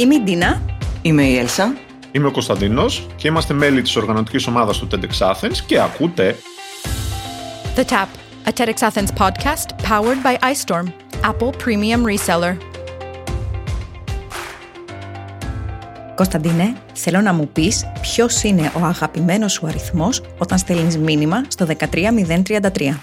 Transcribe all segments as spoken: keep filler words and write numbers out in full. Είμαι η Ντίνα. Είμαι η Έλσα. Είμαι ο Κωνσταντίνος και είμαστε μέλη της οργανωτικής ομάδας του TEDxAthens και ακούτε The Tap, a TEDxAthens podcast powered by iStorm, Apple Premium Reseller. Κωνσταντίνε, θέλω να μου πεις ποιος είναι ο αγαπημένος σου αριθμός όταν στέλνεις μήνυμα στο ένα τρία μηδέν τρία τρία.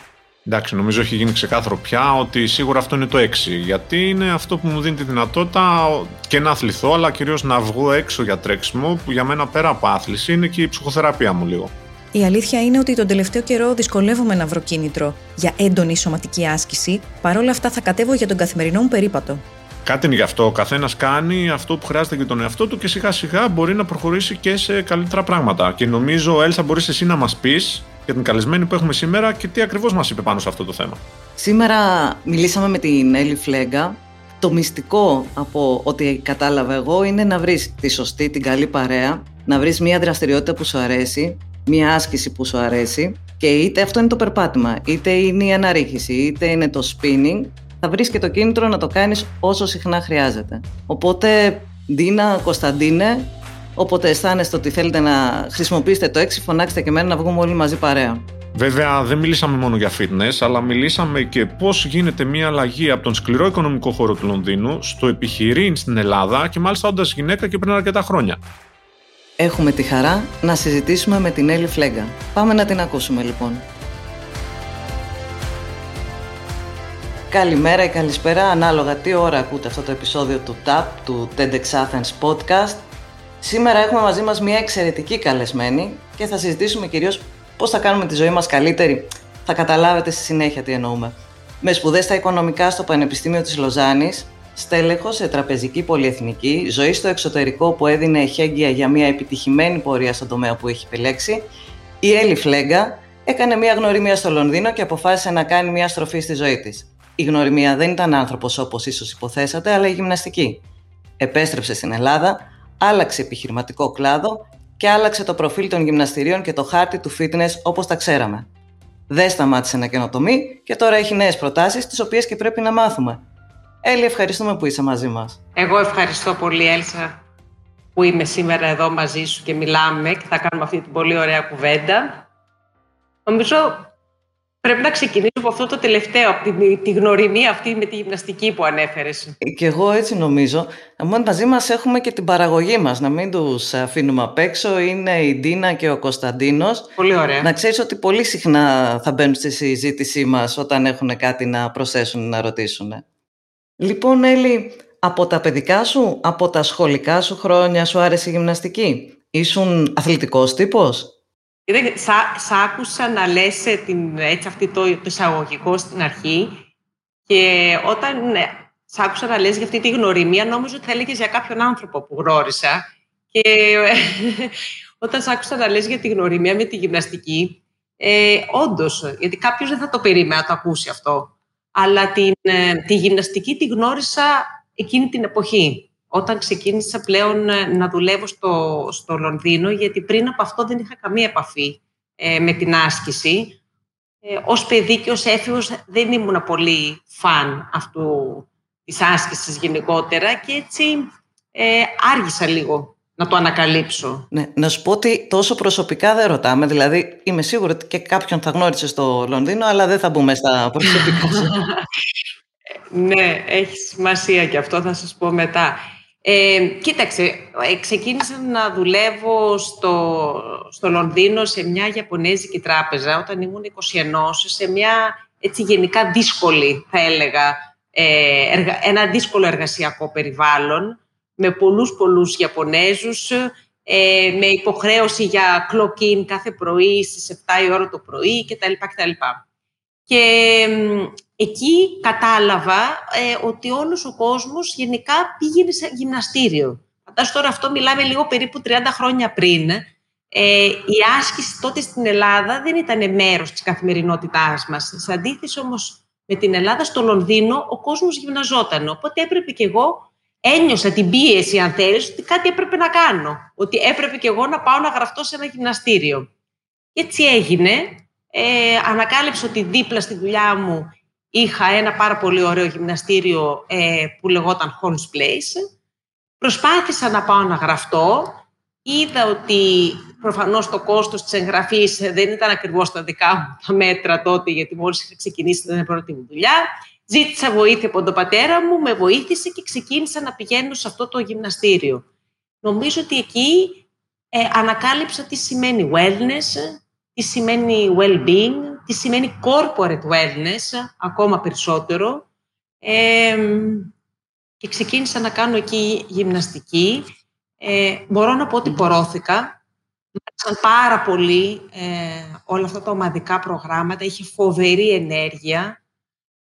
Εντάξει, νομίζω έχει γίνει ξεκάθαρο πια ότι σίγουρα αυτό είναι το έξι, γιατί είναι αυτό που μου δίνει τη δυνατότητα και να αθληθώ, αλλά κυρίως να βγω έξω για τρέξιμο, που για μένα πέρα από άθληση είναι και η ψυχοθεραπεία μου λίγο. Η αλήθεια είναι ότι τον τελευταίο καιρό δυσκολεύομαι να βρω κίνητρο για έντονη σωματική άσκηση, παρόλα αυτά θα κατέβω για τον καθημερινό μου περίπατο. Κάτι είναι γι' αυτό. Ο καθένας κάνει αυτό που χρειάζεται για τον εαυτό του και σιγά σιγά μπορεί να προχωρήσει και σε καλύτερα πράγματα. Και νομίζω, Έλ, θα μπορείς εσύ να μας πεις για την καλεσμένη που έχουμε σήμερα και τι ακριβώς μας είπε πάνω σε αυτό το θέμα. Σήμερα μιλήσαμε με την Έλλη Φλέγκα. Το μυστικό, από ό,τι κατάλαβα εγώ, είναι να βρεις τη σωστή, την καλή παρέα, να βρεις μια δραστηριότητα που σου αρέσει, μια άσκηση που σου αρέσει, και είτε αυτό είναι το περπάτημα, είτε είναι η αναρρίχηση, είτε είναι το spinning, θα βρεις και το κίνητρο να το κάνεις όσο συχνά χρειάζεται. Οπότε, Ντίνα, Κωνσταντίνε, όποτε αισθάνεστε ότι θέλετε να χρησιμοποιήσετε το έξι, φωνάξτε και εμένα να βγούμε όλοι μαζί παρέα. Βέβαια, δεν μιλήσαμε μόνο για fitness, αλλά μιλήσαμε και πώς γίνεται μια αλλαγή από τον σκληρό οικονομικό χώρο του Λονδίνου στο επιχειρήν στην Ελλάδα, και μάλιστα όντας γυναίκα και πριν αρκετά χρόνια. Έχουμε τη χαρά να συζητήσουμε με την Έλλη Φλέγκα. Πάμε να την ακούσουμε λοιπόν. Καλημέρα ή καλησπέρα, ανάλογα τι ώρα ακούτε αυτό το επεισόδιο του T A P, του TEDxAthens Podcast. Σήμερα έχουμε μαζί μας μια εξαιρετική καλεσμένη και θα συζητήσουμε κυρίως πώς θα κάνουμε τη ζωή μας καλύτερη. Θα καταλάβετε στη συνέχεια τι εννοούμε. Με σπουδές στα οικονομικά στο Πανεπιστήμιο της Λοζάνης, στέλεχος σε τραπεζική πολυεθνική, ζωή στο εξωτερικό που έδινε εχέγγυα για μια επιτυχημένη πορεία στον τομέα που έχει επιλέξει, η Έλλη Φλέγκα έκανε μια γνωριμία στο Λονδίνο και αποφάσισε να κάνει μια στροφή στη ζωή της. Η γνωριμία δεν ήταν άνθρωπος όπως ίσως υποθέσατε, αλλά η γυμναστική. Επέστρεψε στην Ελλάδα, άλλαξε επιχειρηματικό κλάδο και άλλαξε το προφίλ των γυμναστηρίων και το χάρτη του fitness όπως τα ξέραμε. Δεν σταμάτησε να καινοτομεί και τώρα έχει νέες προτάσεις, τις οποίες και πρέπει να μάθουμε. Έλλη, ευχαριστούμε που είσαι μαζί μας. Εγώ ευχαριστώ πολύ, Έλσα, που είμαι σήμερα εδώ μαζί σου και μιλάμε και θα κάνουμε αυτή την πολύ ωραία κουβέντα. Νομίζω πρέπει να ξεκινήσω από αυτό το τελευταίο, από τη, τη γνωριμία αυτή με τη γυμναστική που ανέφερες. Και εγώ έτσι νομίζω. Μόνο μαζί μας έχουμε και την παραγωγή μας, να μην τους αφήνουμε απ' έξω. Είναι η Ντίνα και ο Κωνσταντίνος. Πολύ ωραία. Να ξέρεις ότι πολύ συχνά θα μπαίνουν στη συζήτησή μας όταν έχουν κάτι να προσθέσουν, να ρωτήσουν. Λοιπόν, Έλλη, από τα παιδικά σου, από τα σχολικά σου χρόνια σου άρεσε η γυμναστική? Ήσουν αθλητικός τύπος? Σ' άκουσα να λες την, έτσι, αυτή το, το εισαγωγικό στην αρχή, και όταν ναι, σ' άκουσα να λες για αυτή τη γνωριμία νόμιζα ότι θα έλεγες για κάποιον άνθρωπο που γνώρισα, και όταν σ' άκουσα να λες για τη γνωριμία με τη γυμναστική, ε, όντως, γιατί κάποιος δεν θα το περίμενα να το ακούσει αυτό, αλλά την, ε, τη γυμναστική τη γνώρισα εκείνη την εποχή, όταν ξεκίνησα πλέον να δουλεύω στο, στο Λονδίνο, γιατί πριν από αυτό δεν είχα καμία επαφή ε, με την άσκηση. Ε, ως παιδί και ως έφηβος δεν ήμουν πολύ φαν αυτού της άσκησης γενικότερα και έτσι ε, άργησα λίγο να το ανακαλύψω. Ναι, να σου πω ότι τόσο προσωπικά δεν ρωτάμε, δηλαδή είμαι σίγουρη ότι και κάποιον θα γνώρισε στο Λονδίνο, αλλά δεν θα μπούμε στα προσωπικά. Ναι, έχει σημασία και αυτό, θα σας πω μετά. Ε, κοίταξε, ξεκίνησα να δουλεύω στο, στο Λονδίνο σε μια Ιαπωνέζικη τράπεζα όταν ήμουν είκοσι ένα, σε μια έτσι γενικά δύσκολη, θα έλεγα, ε, εργα, ένα δύσκολο εργασιακό περιβάλλον με πολλούς πολλούς Ιαπωνέζους, ε, με υποχρέωση για clock in κάθε πρωί στις επτά η ώρα το πρωί κτλ. κτλ. Και εκεί κατάλαβα ε, ότι όλος ο κόσμος γενικά πήγαινε σε γυμναστήριο. Φαντάζομαι τώρα, αυτό μιλάμε λίγο περίπου τριάντα χρόνια πριν. Ε, η άσκηση τότε στην Ελλάδα δεν ήταν μέρος της καθημερινότητάς μας. Σε αντίθεση όμως με την Ελλάδα, στο Λονδίνο ο κόσμος γυμναζόταν. Οπότε έπρεπε και εγώ, ένιωσα την πίεση, αν θέλεις, ότι κάτι έπρεπε να κάνω. Ότι έπρεπε και εγώ να πάω να γραφτώ σε ένα γυμναστήριο. Έτσι έγινε. Ε, ανακάλυψα ότι δίπλα στη δουλειά μου είχα ένα πάρα πολύ ωραίο γυμναστήριο ε, που λεγόταν Holmes Place. Προσπάθησα να πάω να γραφτώ. Είδα ότι προφανώς το κόστος της εγγραφής δεν ήταν ακριβώς τα δικά μου τα μέτρα τότε, γιατί μόλις είχα ξεκινήσει την πρώτη μου δουλειά. Ζήτησα βοήθεια από τον πατέρα μου, με βοήθησε και ξεκίνησα να πηγαίνω σε αυτό το γυμναστήριο. Νομίζω ότι εκεί ε, ανακάλυψα τι σημαίνει wellness, τι σημαίνει well-being, τι σημαίνει corporate wellness, ακόμα περισσότερο. Ε, και ξεκίνησα να κάνω εκεί γυμναστική. Ε, μπορώ να πω ότι πορώθηκα. Μ' άρεσαν πάρα πολύ ε, όλα αυτά τα ομαδικά προγράμματα. Είχε φοβερή ενέργεια.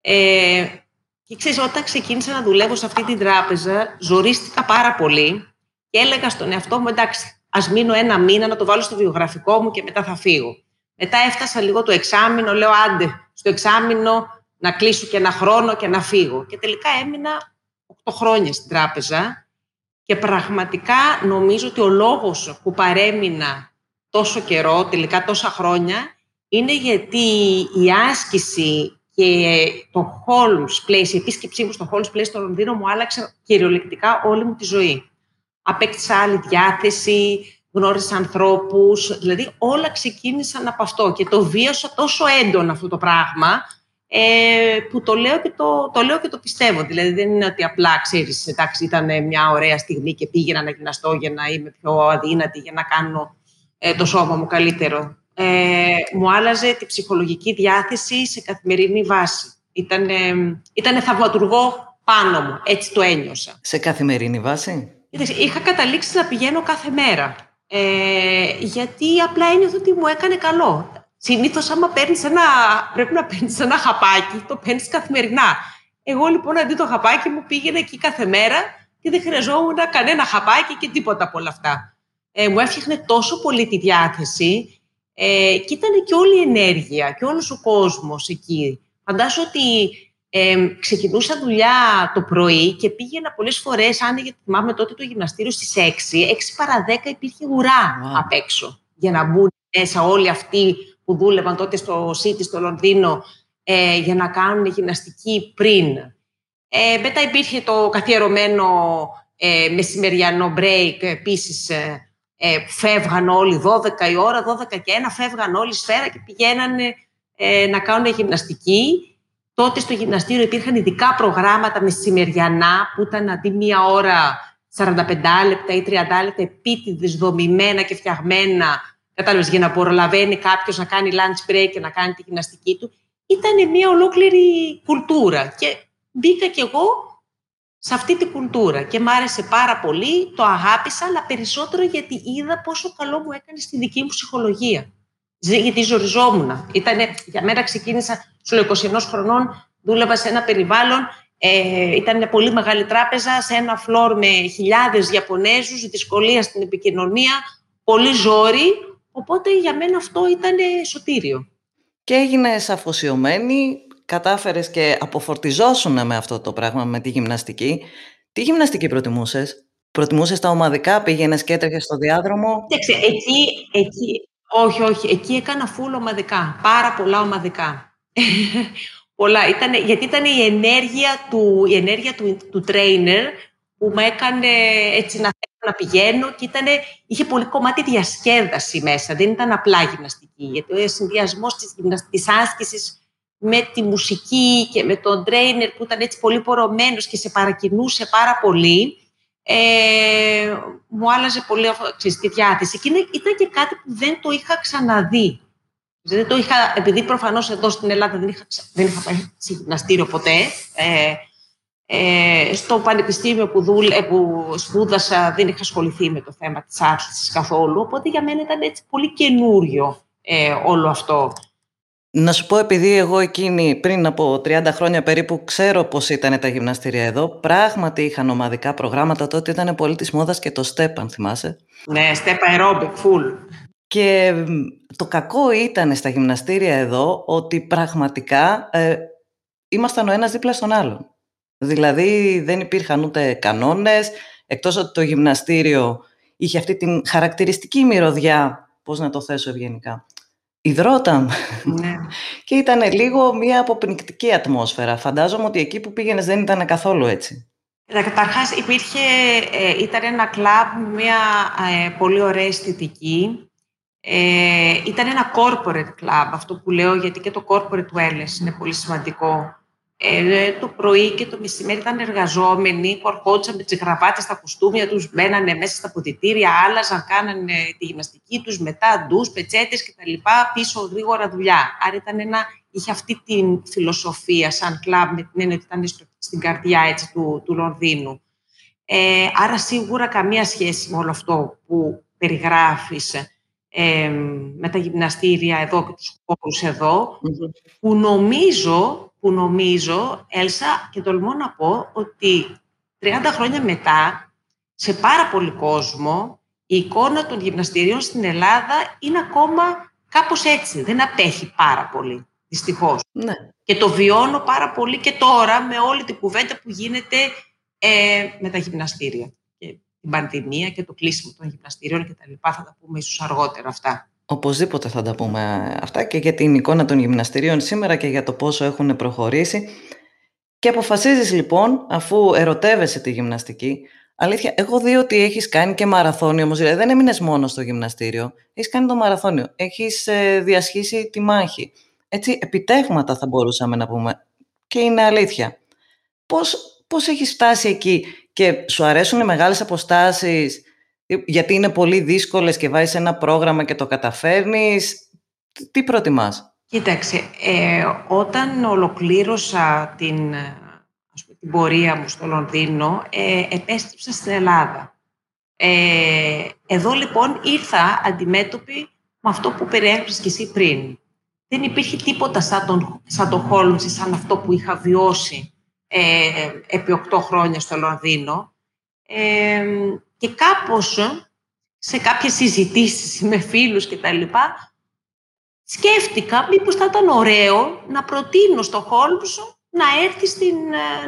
Ε, και ξέρεις, όταν ξεκίνησα να δουλεύω σε αυτή την τράπεζα, ζορίστηκα πάρα πολύ και έλεγα στον εαυτό μου, εντάξει, ας μείνω ένα μήνα να το βάλω στο βιογραφικό μου και μετά θα φύγω. Μετά έφτασα λίγο το εξάμηνο, λέω άντε, στο εξάμηνο να κλείσω και ένα χρόνο και να φύγω. Και τελικά έμεινα οκτώ χρόνια στην τράπεζα και πραγματικά νομίζω ότι ο λόγος που παρέμεινα τόσο καιρό, τελικά τόσα χρόνια, είναι γιατί η άσκηση και το Holmes Place, η επίσκεψή μου στο Holmes Place στο Λονδίνο μου άλλαξε κυριολεκτικά όλη μου τη ζωή. Απέκτησα άλλη διάθεση, γνώρισα ανθρώπους, δηλαδή όλα ξεκίνησαν από αυτό και το βίωσα τόσο έντονα αυτό το πράγμα ε, που το λέω, και το, το λέω και το πιστεύω. Δηλαδή δεν είναι ότι απλά ξέρεις, εντάξει, ήταν μια ωραία στιγμή και πήγαινα να γυμναστώ για να είμαι πιο αδύνατη, για να κάνω ε, το σώμα μου καλύτερο. Ε, μου άλλαζε τη ψυχολογική διάθεση σε καθημερινή βάση. Ήτανε θαυματουργό πάνω μου, έτσι το ένιωσα. Σε καθημερινή βάση? Είχα καταλήξει να πηγαίνω κάθε μέρα, ε, γιατί απλά ένιωθα ότι μου έκανε καλό. Συνήθως άμα παίρνεις ένα, πρέπει να παίρνεις ένα χαπάκι, το παίρνεις καθημερινά. Εγώ λοιπόν αντί το χαπάκι μου πήγαινα εκεί κάθε μέρα και δεν χρειαζόμουν κανένα χαπάκι και τίποτα από όλα αυτά. Ε, μου έφτιαχνε τόσο πολύ τη διάθεση. Ε, και ήταν και όλη η ενέργεια και όλος ο κόσμος εκεί. Φαντάζομαι ότι ε, ξεκινούσα δουλειά το πρωί και πήγαινα πολλές φορές, άνοιγε, θυμάμαι τότε το γυμναστήριο στις έξι, έξι παρά δέκα υπήρχε ουρά wow. απ' έξω για να μπουν μέσα όλοι αυτοί που δούλευαν τότε στο City, στο Λονδίνο, ε, για να κάνουν γυμναστική πριν. Ε, μετά υπήρχε το καθιερωμένο ε, μεσημεριανό break επίσης, ε, Ε, φεύγαν όλοι δώδεκα η ώρα, δώδεκα και ένα, φεύγαν όλοι σφαίρα και πηγαίνανε ε, να κάνουν γυμναστική. Τότε στο γυμναστήριο υπήρχαν ειδικά προγράμματα μεσημεριανά που ήταν αντί μία ώρα σαράντα πέντε λεπτά ή τριάντα λεπτά επίτηδες δομημένα και φτιαγμένα, κατάλαβες, για να προλαβαίνει κάποιος να κάνει lunch break και να κάνει τη γυμναστική του. Ήταν μία ολόκληρη κουλτούρα και μπήκα κι εγώ σε αυτή την κουλτούρα και μ' άρεσε πάρα πολύ, το αγάπησα, αλλά περισσότερο γιατί είδα πόσο καλό μου έκανε στη δική μου ψυχολογία. Γιατί ζοριζόμουν. Ήτανε, για μένα ξεκίνησα στους είκοσι ένα χρονών, δούλευα σε ένα περιβάλλον, ε, ήταν μια πολύ μεγάλη τράπεζα, σε ένα φλόρ με χιλιάδες Ιαπωνέζους, δυσκολία στην επικοινωνία, πολύ ζόρι, οπότε για μένα αυτό ήταν σωτήριο. Και έγινες αφοσιωμένη, κατάφερες και αποφορτιζόσουν με αυτό το πράγμα, με τη γυμναστική. Τι γυμναστική προτιμούσες? Προτιμούσες τα ομαδικά, πήγαινες και έτρεχες στο διάδρομο? Εκεί, εκεί, όχι, όχι, εκεί έκανα φουλ ομαδικά, πάρα πολλά ομαδικά. πολλά, ήτανε, γιατί ήταν η ενέργεια του, η ενέργεια του, του trainer που με έκανε έτσι να θέλω να πηγαίνω και ήτανε, είχε πολύ κομμάτι διασκέδαση μέσα, δεν ήταν απλά γυμναστική, γιατί ο συνδυασμός της, της άσκησης με τη μουσική και με τον τρέινερ που ήταν έτσι πολύ πορωμένος και σε παρακινούσε πάρα πολύ, ε, μου άλλαζε πολύ τη διάθεση. Και ήταν και κάτι που δεν το είχα ξαναδεί. Δεν το είχα, επειδή προφανώς εδώ στην Ελλάδα δεν είχα, δεν είχα πάει σε γυμναστήριο ποτέ, ε, ε, στο πανεπιστήμιο που, δούλε, που σπούδασα δεν είχα ασχοληθεί με το θέμα της άσκησης καθόλου, οπότε για μένα ήταν έτσι πολύ καινούριο ε, όλο αυτό. Να σου πω, επειδή εγώ εκείνη πριν από τριάντα χρόνια περίπου ξέρω πώς ήταν τα γυμναστήρια εδώ, πράγματι είχαν ομαδικά προγράμματα, τότε ήταν πολύ της μόδας και το step, αν θυμάσαι. Ναι, step aerobic, full. Και το κακό ήταν στα γυμναστήρια εδώ ότι πραγματικά ε, ήμασταν ο ένας δίπλα στον άλλον. Δηλαδή δεν υπήρχαν ούτε κανόνες, εκτός ότι το γυμναστήριο είχε αυτή την χαρακτηριστική μυρωδιά, πώς να το θέσω ευγενικά, υδρόταν. Ναι. Και ήταν λίγο μια αποπνικτική ατμόσφαιρα. Φαντάζομαι ότι εκεί που πήγαινες δεν ήταν καθόλου έτσι. Καταρχάς, υπήρχε, ε, ήταν ένα κλαμπ με μια ε, πολύ ωραία αισθητική. Ε, ήταν ένα corporate club, αυτό που λέω, γιατί και το corporate wellness είναι πολύ σημαντικό. Ε, το πρωί και το μεσημέρι ήταν εργαζόμενοι που αρχόντουσαν με τις γραβάτες στα κουστούμια τους, μπαίνανε μέσα στα ποδητήρια, άλλαζαν, κάνανε τη γυμναστική τους, μετά ντους, πετσέτες κτλ. Πίσω γρήγορα δουλειά. Άρα ήταν ένα, είχε αυτή την φιλοσοφία σαν κλαμπ, με την έννοια ότι ήταν στο, στην καρδιά έτσι, του, του Λονδίνου. Ε, άρα σίγουρα καμία σχέση με όλο αυτό που περιγράφεις. Ε, με τα γυμναστήρια εδώ και τους χώρους εδώ, mm-hmm. που νομίζω, που νομίζω, Έλσα, και τολμώ να πω ότι τριάντα χρόνια μετά, σε πάρα πολύ κόσμο, η εικόνα των γυμναστηρίων στην Ελλάδα είναι ακόμα κάπως έτσι. Δεν απέχει πάρα πολύ, δυστυχώς. Ναι. Και το βιώνω πάρα πολύ και τώρα με όλη την κουβέντα που γίνεται ε, με τα γυμναστήρια. Την πανδημία και το κλείσιμο των γυμναστηρίων και τα λοιπά, θα τα πούμε ίσως αργότερα αυτά. Οπωσδήποτε θα τα πούμε αυτά και για την εικόνα των γυμναστηρίων σήμερα και για το πόσο έχουν προχωρήσει. Και αποφασίζεις λοιπόν, αφού ερωτεύεσαι τη γυμναστική, αλήθεια, εγώ δει ότι έχεις κάνει και μαραθώνιο, όμως δηλαδή δεν έμεινες μόνο στο γυμναστήριο, έχεις κάνει το μαραθώνιο, έχεις ε, διασχίσει τη μάχη. Έτσι, επιτεύγματα θα μπορούσαμε να πούμε και είναι αλήθεια. Πώς, πώς έχεις φτάσει εκεί? Και σου αρέσουν οι μεγάλες αποστάσεις, γιατί είναι πολύ δύσκολες και βάζεις ένα πρόγραμμα και το καταφέρνεις. Τι προτιμάς? Κοίταξε, ε, όταν ολοκλήρωσα την, ας πούμε, την πορεία μου στο Λονδίνο, ε, επέστρεψα στην Ελλάδα. Ε, εδώ λοιπόν ήρθα αντιμέτωπη με αυτό που περιέγραψες και εσύ πριν. Δεν υπήρχε τίποτα σαν τον, σαν τον Holmes, σαν αυτό που είχα βιώσει επί οκτώ χρόνια στο Λονδίνο, ε, και κάπως σε κάποιες συζητήσεις με φίλους και τα λοιπά σκέφτηκα μήπως θα ήταν ωραίο να προτείνω στο Holmes να έρθει στην,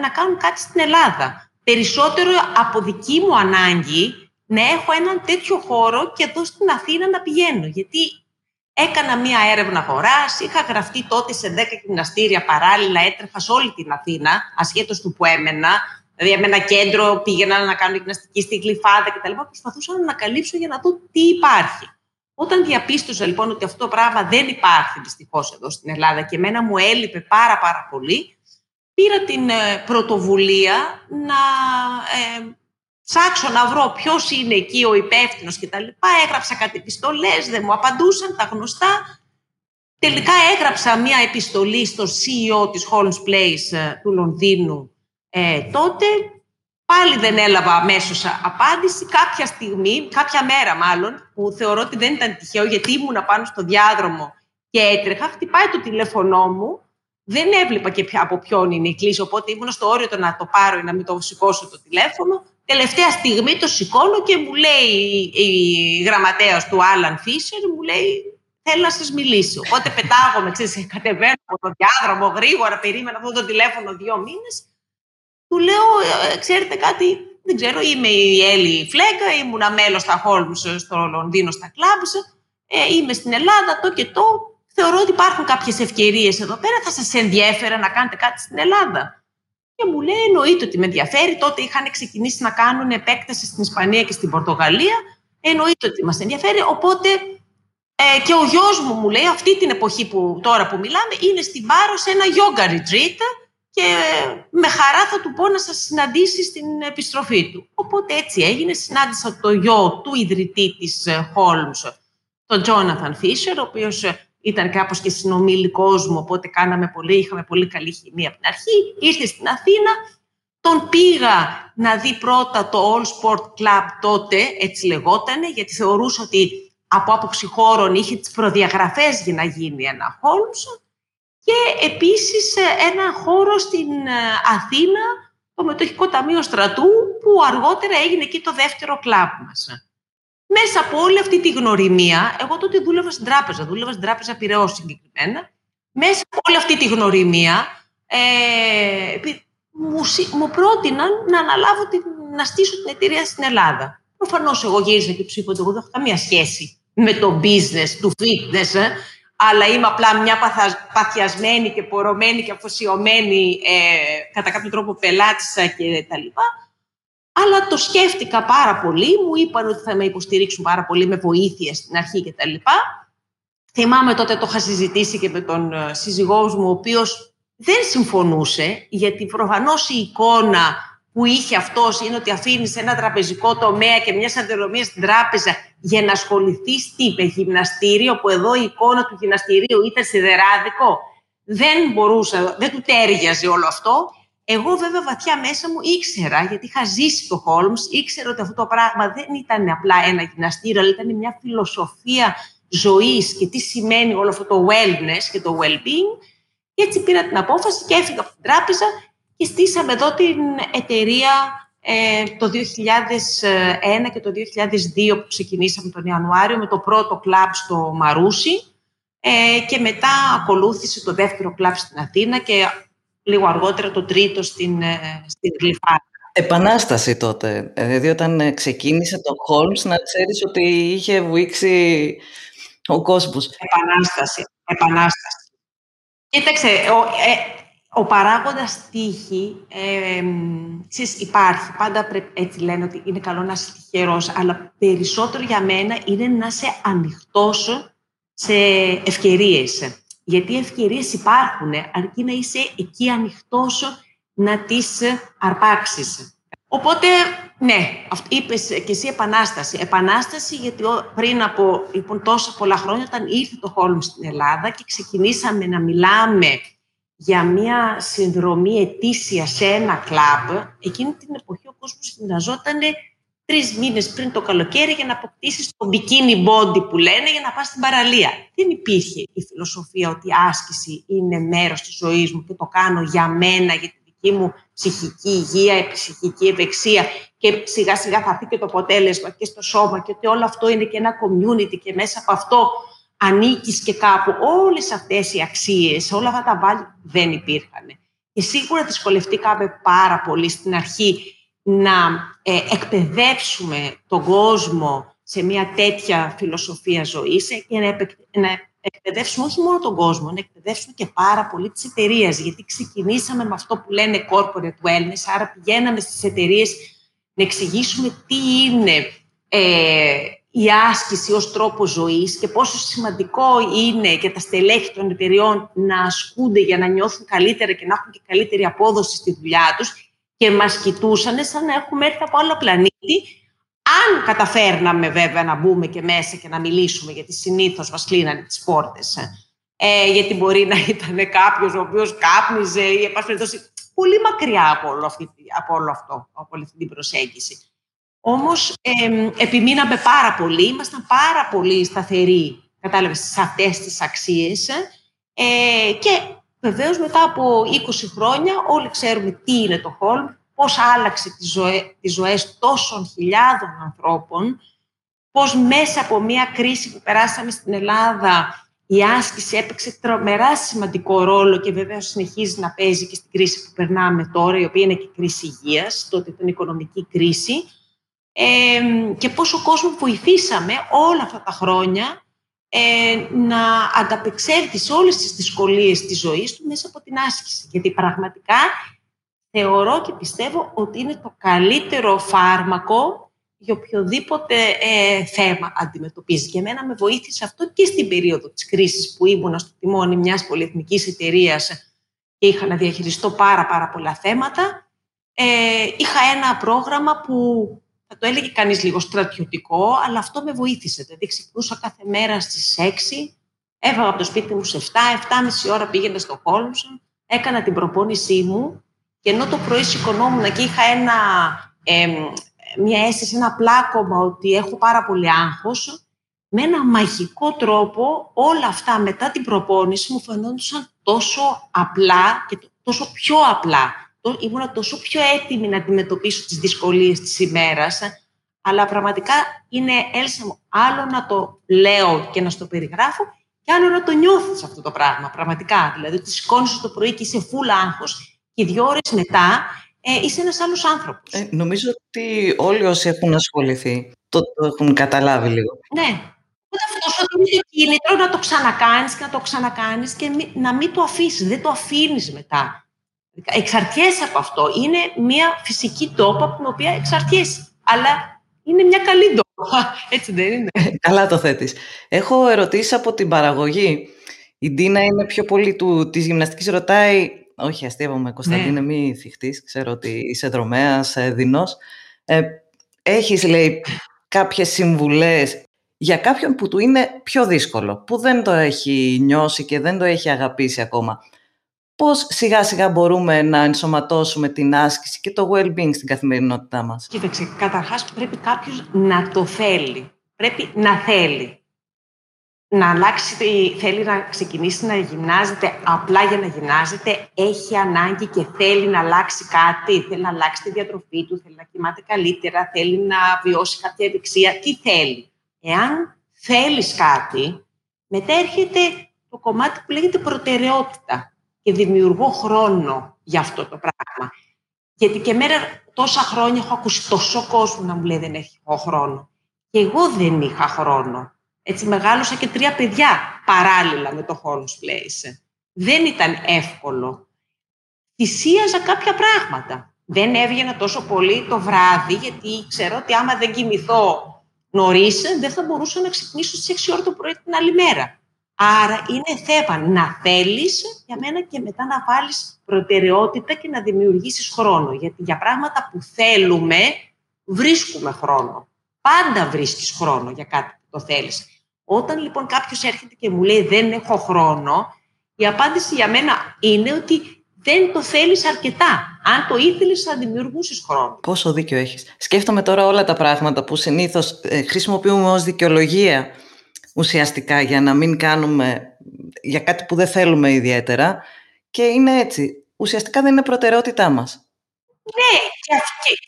να κάνουν κάτι στην Ελλάδα. Περισσότερο από δική μου ανάγκη να έχω έναν τέτοιο χώρο και εδώ στην Αθήνα να πηγαίνω, γιατί έκανα μία έρευνα αγοράς, είχα γραφτεί τότε σε δέκα γυμναστήρια παράλληλα, έτρεχα σε όλη την Αθήνα, ασχέτως του που έμενα. Δηλαδή, με ένα κέντρο πήγαινα να κάνω γυμναστική στην Γλυφάδα κτλ. Προσπαθούσα να ανακαλύψω για να δω τι υπάρχει. Όταν διαπίστωσα λοιπόν ότι αυτό το πράγμα δεν υπάρχει δυστυχώς εδώ στην Ελλάδα και εμένα μου έλειπε πάρα πάρα πολύ, πήρα την πρωτοβουλία να Ε, ψάξω να βρω ποιος είναι εκεί ο υπεύθυνος και τα λοιπά. Έγραψα κάτι επιστολές, δεν μου απαντούσαν, τα γνωστά. Τελικά έγραψα μία επιστολή στο σι ι ο της Holmes Place του Λονδίνου ε, τότε. Πάλι δεν έλαβα αμέσως απάντηση. Κάποια στιγμή, κάποια μέρα μάλλον, που θεωρώ ότι δεν ήταν τυχαίο γιατί ήμουν πάνω στο διάδρομο και έτρεχα, χτυπάει το τηλέφωνό μου. Δεν έβλεπα και πια από ποιον είναι η κλίση, οπότε ήμουν στο όριο το να το πάρω ή να μην το σηκώσω το τηλέφωνο. Τελευταία στιγμή το σηκώνω και μου λέει η γραμματέας του Alan Fisher, μου λέει θέλω να σας μιλήσω. Οπότε πετάγομαι, ξέρεις, κατεβαίνω από το διάδρομο γρήγορα, περίμενα αυτό το τηλέφωνο δύο μήνες. Του λέω, ξέρετε κάτι, δεν ξέρω, είμαι η Έλλη Φλέγκα, ήμουνα μέλος στα Holmes στο Λονδίνο, στα clubs, ε, είμαι στην Ελλάδα, το και το. Θεωρώ ότι υπάρχουν κάποιες ευκαιρίες εδώ πέρα, θα σας ενδιέφερε να κάνετε κάτι στην Ελλάδα? Και μου λέει, εννοείται ότι με ενδιαφέρει. Τότε είχαν ξεκινήσει να κάνουν επέκταση στην Ισπανία και στην Πορτογαλία. Εννοείται ότι μας ενδιαφέρει. Οπότε ε, και ο γιος μου, μου λέει, αυτή την εποχή που τώρα που μιλάμε, είναι στην Πάρο σε ένα yoga retreat και ε, με χαρά θα του πω να σας συναντήσει στην επιστροφή του. Οπότε έτσι έγινε. Συνάντησα το γιο του ιδρυτή της Holmes, τον Jonathan Fisher, ο οποίος ήταν κάπως και συνομιλικός μου, οπότε κάναμε πολύ, είχαμε πολύ καλή χημεία από την αρχή. Ήρθε στην Αθήνα, τον πήγα να δει πρώτα το All Sport Club τότε, έτσι λεγότανε, γιατί θεωρούσα ότι από άποψη χώρων είχε τις προδιαγραφές για να γίνει ένα Holmes. Και επίσης ένα χώρο στην Αθήνα, το Μετοχικό Ταμείο Στρατού, που αργότερα έγινε εκεί το δεύτερο κλαμπ μας. Μέσα από όλη αυτή τη γνωριμία, εγώ τότε δούλευα στην τράπεζα, δούλευα στην τράπεζα Πειραιώς συγκεκριμένα, μέσα από όλη αυτή τη γνωριμία ε, μου, μου πρότειναν να αναλάβω, την, να στήσω την εταιρεία στην Ελλάδα. Προφανώς εγώ γύριζα και τους είπα ότι εγώ δεν έχω καμία σχέση με το business, του fitness, ε, αλλά είμαι απλά μια παθα, παθιασμένη και πορωμένη και αφοσιωμένη ε, κατά κάποιο τρόπο πελάτησα και τα λοιπά. Αλλά το σκέφτηκα πάρα πολύ, μου είπαν ότι θα με υποστηρίξουν πάρα πολύ με βοήθειες στην αρχή κτλ. Θυμάμαι τότε το είχα συζητήσει και με τον σύζυγό μου, ο οποίος δεν συμφωνούσε, γιατί προφανώς η εικόνα που είχε αυτός είναι ότι αφήνεις ένα τραπεζικό τομέα και μια σαντερομία στην τράπεζα για να ασχοληθείς τι είπε, γυμναστήριο, που εδώ η εικόνα του γυμναστηρίου ήταν σιδεράδικο. Δεν μπορούσα, δεν του τέριαζε όλο αυτό. Εγώ βέβαια βαθιά μέσα μου ήξερα, γιατί είχα ζήσει το Holmes, ήξερα ότι αυτό το πράγμα δεν ήταν απλά ένα γυμναστήριο, αλλά ήταν μια φιλοσοφία ζωής και τι σημαίνει όλο αυτό το wellness και το well-being. Και έτσι πήρα την απόφαση και έφυγα από την τράπεζα και στήσαμε εδώ την εταιρεία ε, το δύο χιλιάδες ένα και το δύο χιλιάδες δύο που ξεκινήσαμε τον Ιανουάριο με το πρώτο κλαμπ στο Μαρούσι ε, και μετά ακολούθησε το δεύτερο κλαμπ στην Αθήνα και λίγο αργότερα το τρίτο στην, στην Γλυφάδα. Επανάσταση τότε. Δηλαδή όταν ξεκίνησε το Holmes, να ξέρεις ότι είχε βουήξει ο κόσμος. Επανάσταση. Επανάσταση. Κοίταξε, ο, ε, ο παράγοντας τύχη ε, ε, ξέρεις, υπάρχει. Πάντα πρέπει, έτσι λένε ότι είναι καλό να είσαι τυχερός, αλλά περισσότερο για μένα είναι να είσαι ανοιχτός σε ευκαιρίες. Γιατί οι ευκαιρίες υπάρχουν, αρκεί να είσαι εκεί ανοιχτός να τις αρπάξεις. Οπότε, ναι, είπες και εσύ επανάσταση. Επανάσταση γιατί πριν από λοιπόν, τόσα πολλά χρόνια, όταν ήρθε το Holmes στην Ελλάδα και ξεκινήσαμε να μιλάμε για μια συνδρομή ετήσια σε ένα κλαμπ, εκείνη την εποχή ο κόσμος γυμναζόταν τρεις μήνες πριν το καλοκαίρι για να αποκτήσεις το bikini body που λένε για να πας στην παραλία. Δεν υπήρχε η φιλοσοφία ότι η άσκηση είναι μέρος της ζωής μου και το κάνω για μένα, για τη δική μου ψυχική υγεία, ψυχική ευεξία και σιγά σιγά θα έρθει και το αποτέλεσμα και στο σώμα και ότι όλο αυτό είναι και ένα community και μέσα από αυτό ανήκεις και κάπου. Όλες αυτές οι αξίες, όλα αυτά τα βάλει δεν υπήρχαν. Και σίγουρα δυσκολευτήκαμε πάρα πολύ στην αρχή να ε, εκπαιδεύσουμε τον κόσμο σε μια τέτοια φιλοσοφία ζωής και να, επεκ, να εκπαιδεύσουμε όχι μόνο τον κόσμο, να εκπαιδεύσουμε και πάρα πολύ τις εταιρείες. Γιατί ξεκινήσαμε με αυτό που λένε corporate wellness, άρα πηγαίναμε στις εταιρείες να εξηγήσουμε τι είναι ε, η άσκηση ως τρόπο ζωής και πόσο σημαντικό είναι για τα στελέχη των εταιρεών να ασκούνται για να νιώθουν καλύτερα και να έχουν και καλύτερη απόδοση στη δουλειά τους. Και μας κοιτούσανε σαν να έχουμε έρθει από άλλο πλανήτη. Αν καταφέρναμε βέβαια να μπούμε και μέσα και να μιλήσουμε, γιατί συνήθως μας κλείνανε τις πόρτες. Ε, γιατί μπορεί να ήταν κάποιος ο οποίος κάπνιζε ή εν πάση περιπτώσει πολύ μακριά από όλο, αυτή, από όλο αυτό, από όλη αυτή την προσέγγιση. Όμως ε, επιμείναμε πάρα πολύ, ήμασταν πάρα πολύ σταθεροί, κατάλαβες, σε αυτές τις αξίες ε, και βεβαίως μετά από είκοσι χρόνια όλοι ξέρουμε τι είναι το Holmes, πώς άλλαξε τις, ζωέ, τις ζωές τόσων χιλιάδων ανθρώπων, πώς μέσα από μια κρίση που περάσαμε στην Ελλάδα η άσκηση έπαιξε τρομερά σημαντικό ρόλο και βεβαίως συνεχίζει να παίζει και στην κρίση που περνάμε τώρα, η οποία είναι και κρίση υγείας, τότε ήταν οικονομική κρίση ε, και πόσο κόσμο βοηθήσαμε όλα αυτά τα χρόνια Ε, να ανταπεξέλθει σε όλες τις δυσκολίες της ζωής του μέσα από την άσκηση. Γιατί πραγματικά θεωρώ και πιστεύω ότι είναι το καλύτερο φάρμακο για οποιοδήποτε ε, θέμα αντιμετωπίζει. Και εμένα με βοήθησε αυτό και στην περίοδο της κρίσης που ήμουνα στο τιμόνι μιας πολυεθνικής εταιρείας και είχα να διαχειριστώ πάρα, πάρα πολλά θέματα. Ε, είχα ένα πρόγραμμα που θα το έλεγε κανείς λίγο στρατιωτικό, αλλά αυτό με βοήθησε. Δηλαδή ξυπνούσα κάθε μέρα στις έξι, έφαγα από το σπίτι μου στις εφτά, εφτάμιση ώρα πήγαινα στο Holmes, έκανα την προπόνησή μου και ενώ το πρωί σηκωνόμουν και είχα ένα, ε, μια αίσθηση, ένα πλάκωμα ότι έχω πάρα πολύ άγχος, με ένα μαγικό τρόπο όλα αυτά μετά την προπόνηση μου φαινόντουσαν τόσο απλά και τόσο πιο απλά. Ήμουνα τόσο πιο έτοιμη να αντιμετωπίσω τις δυσκολίες της ημέρας, αλλά πραγματικά είναι έλσα μου άλλο να το λέω και να στο περιγράφω και άλλο να το νιώθεις αυτό το πράγμα, πραγματικά. Δηλαδή, ότι σηκώνεις το πρωί και είσαι φουλ άγχος και δύο ώρες μετά ε, είσαι ένας άλλος άνθρωπος. Ε, νομίζω ότι όλοι όσοι έχουν ασχοληθεί το, το έχουν καταλάβει λίγο. Ναι. Αυτό το κίνητρο να το ξανακάνεις και να το ξανακάνεις και να μην το αφήσεις, δεν το αφήνεις μετά. Εξαρτιέσαι από αυτό. Είναι μια φυσική τόπο από την οποία εξαρτιέσαι. Αλλά είναι μια καλή τόπο. Έτσι δεν είναι? Καλά το θέτεις. Έχω ερωτήσεις από την παραγωγή. Η Ντίνα είναι πιο πολύ του, της γυμναστικής. Ρωτάει, όχι αστείευομαι Κωνσταντίνε, ναι. Μη θυχτείς, ξέρω ότι είσαι δρομέας, δεινός. Ε, έχεις, λέει, κάποιες συμβουλές για κάποιον που του είναι πιο δύσκολο, που δεν το έχει νιώσει και δεν το έχει αγαπήσει ακόμα. Πώς σιγά σιγά μπορούμε να ενσωματώσουμε την άσκηση και το well-being στην καθημερινότητά μας? Κοίταξε, καταρχάς πρέπει κάποιος να το θέλει. Πρέπει να θέλει. Να αλλάξει, θέλει να ξεκινήσει να γυμνάζεται απλά για να γυμνάζεται, έχει ανάγκη και θέλει να αλλάξει κάτι, θέλει να αλλάξει τη διατροφή του, θέλει να κοιμάται καλύτερα, θέλει να βιώσει κάποια ευεξία, τι θέλει. Εάν θέλεις κάτι, μετά έρχεται το κομμάτι που λέγεται προτεραιότητα και δημιουργώ χρόνο για αυτό το πράγμα. Γιατί και μέρα τόσα χρόνια έχω ακούσει τόσο κόσμο να μου λέει δεν έχω χρόνο. Και εγώ δεν είχα χρόνο. Έτσι μεγάλωσα και τρία παιδιά παράλληλα με το Holmes Place. Δεν ήταν εύκολο. Θυσίαζα κάποια πράγματα. Δεν έβγαινα τόσο πολύ το βράδυ, γιατί ξέρω ότι άμα δεν κοιμηθώ νωρίς, δεν θα μπορούσα να ξυπνήσω στις έξι ώρα το πρωί την άλλη μέρα. Άρα είναι θέμα να θέλεις για μένα και μετά να βάλεις προτεραιότητα και να δημιουργήσεις χρόνο. Γιατί για πράγματα που θέλουμε, βρίσκουμε χρόνο. Πάντα βρίσκεις χρόνο για κάτι που το θέλεις. Όταν λοιπόν κάποιος έρχεται και μου λέει δεν έχω χρόνο, η απάντηση για μένα είναι ότι δεν το θέλεις αρκετά. Αν το ήθελες, θα δημιουργούσεις χρόνο. Πόσο δίκιο έχεις. Σκέφτομαι τώρα όλα τα πράγματα που συνήθως ε, χρησιμοποιούμε ως δικαιολογία ουσιαστικά για να μην κάνουμε, για κάτι που δεν θέλουμε ιδιαίτερα. Και είναι έτσι. Ουσιαστικά δεν είναι προτεραιότητά μας. Ναι, και,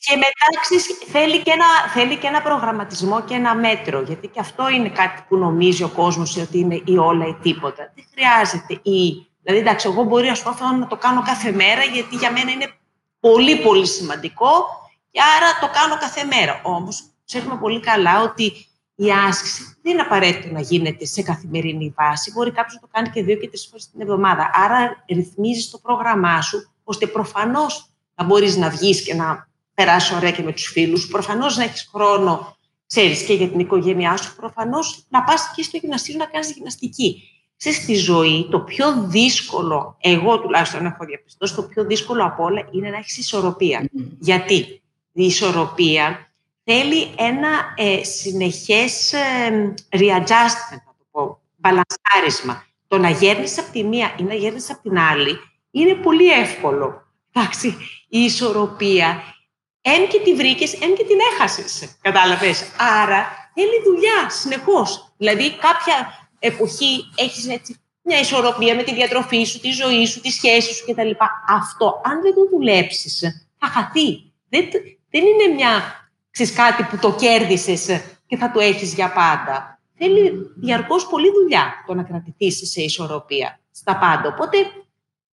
και μετά θέλει και, ένα, θέλει και ένα προγραμματισμό και ένα μέτρο. Γιατί και αυτό είναι κάτι που νομίζει ο κόσμος ότι είναι ή όλα ή τίποτα. Δεν χρειάζεται ή... Δηλαδή, εντάξει, εγώ μπορεί ας πω, να το κάνω κάθε μέρα, γιατί για μένα είναι πολύ πολύ σημαντικό και άρα το κάνω κάθε μέρα. Όμως, ξέρουμε πολύ καλά ότι η άσκηση δεν είναι απαραίτητο να γίνεται σε καθημερινή βάση. Μπορεί κάποιος να το κάνει και δύο και τρεις φορές την εβδομάδα. Άρα, ρυθμίζεις το πρόγραμμά σου, ώστε προφανώς να μπορείς να βγεις και να περάσεις ωραία και με τους φίλους σου. Προφανώς να έχεις χρόνο, ξέρεις, και για την οικογένειά σου. Προφανώς να πας και στο γυμναστήριο να κάνεις γυμναστική. Στη ζωή, το πιο δύσκολο, εγώ τουλάχιστον έχω διαπιστώσει, το πιο δύσκολο από όλα είναι να έχεις ισορροπία. Mm. Γιατί η ισορροπία θέλει ένα ε, συνεχές ε, readjustment, να το πω, μπαλανσάρισμα. Το να γέρνεις από τη μία ή να γέρνεις από την άλλη είναι πολύ εύκολο. Εντάξει, η ισορροπία, εμ και τη βρήκες, εμ και την έχασες, κατάλαβες. Άρα θέλει δουλειά συνεχώς. Δηλαδή κάποια... εποχή, έχεις έτσι μια ισορροπία με τη διατροφή σου, τη ζωή σου, τη σχέση σου κτλ. Αυτό, αν δεν το δουλέψεις, θα χαθεί. Δεν, δεν είναι μια, ξέρεις, κάτι που το κέρδισες και θα το έχεις για πάντα. Θέλει διαρκώς πολλή δουλειά το να κρατηθείς σε ισορροπία στα πάντα. Οπότε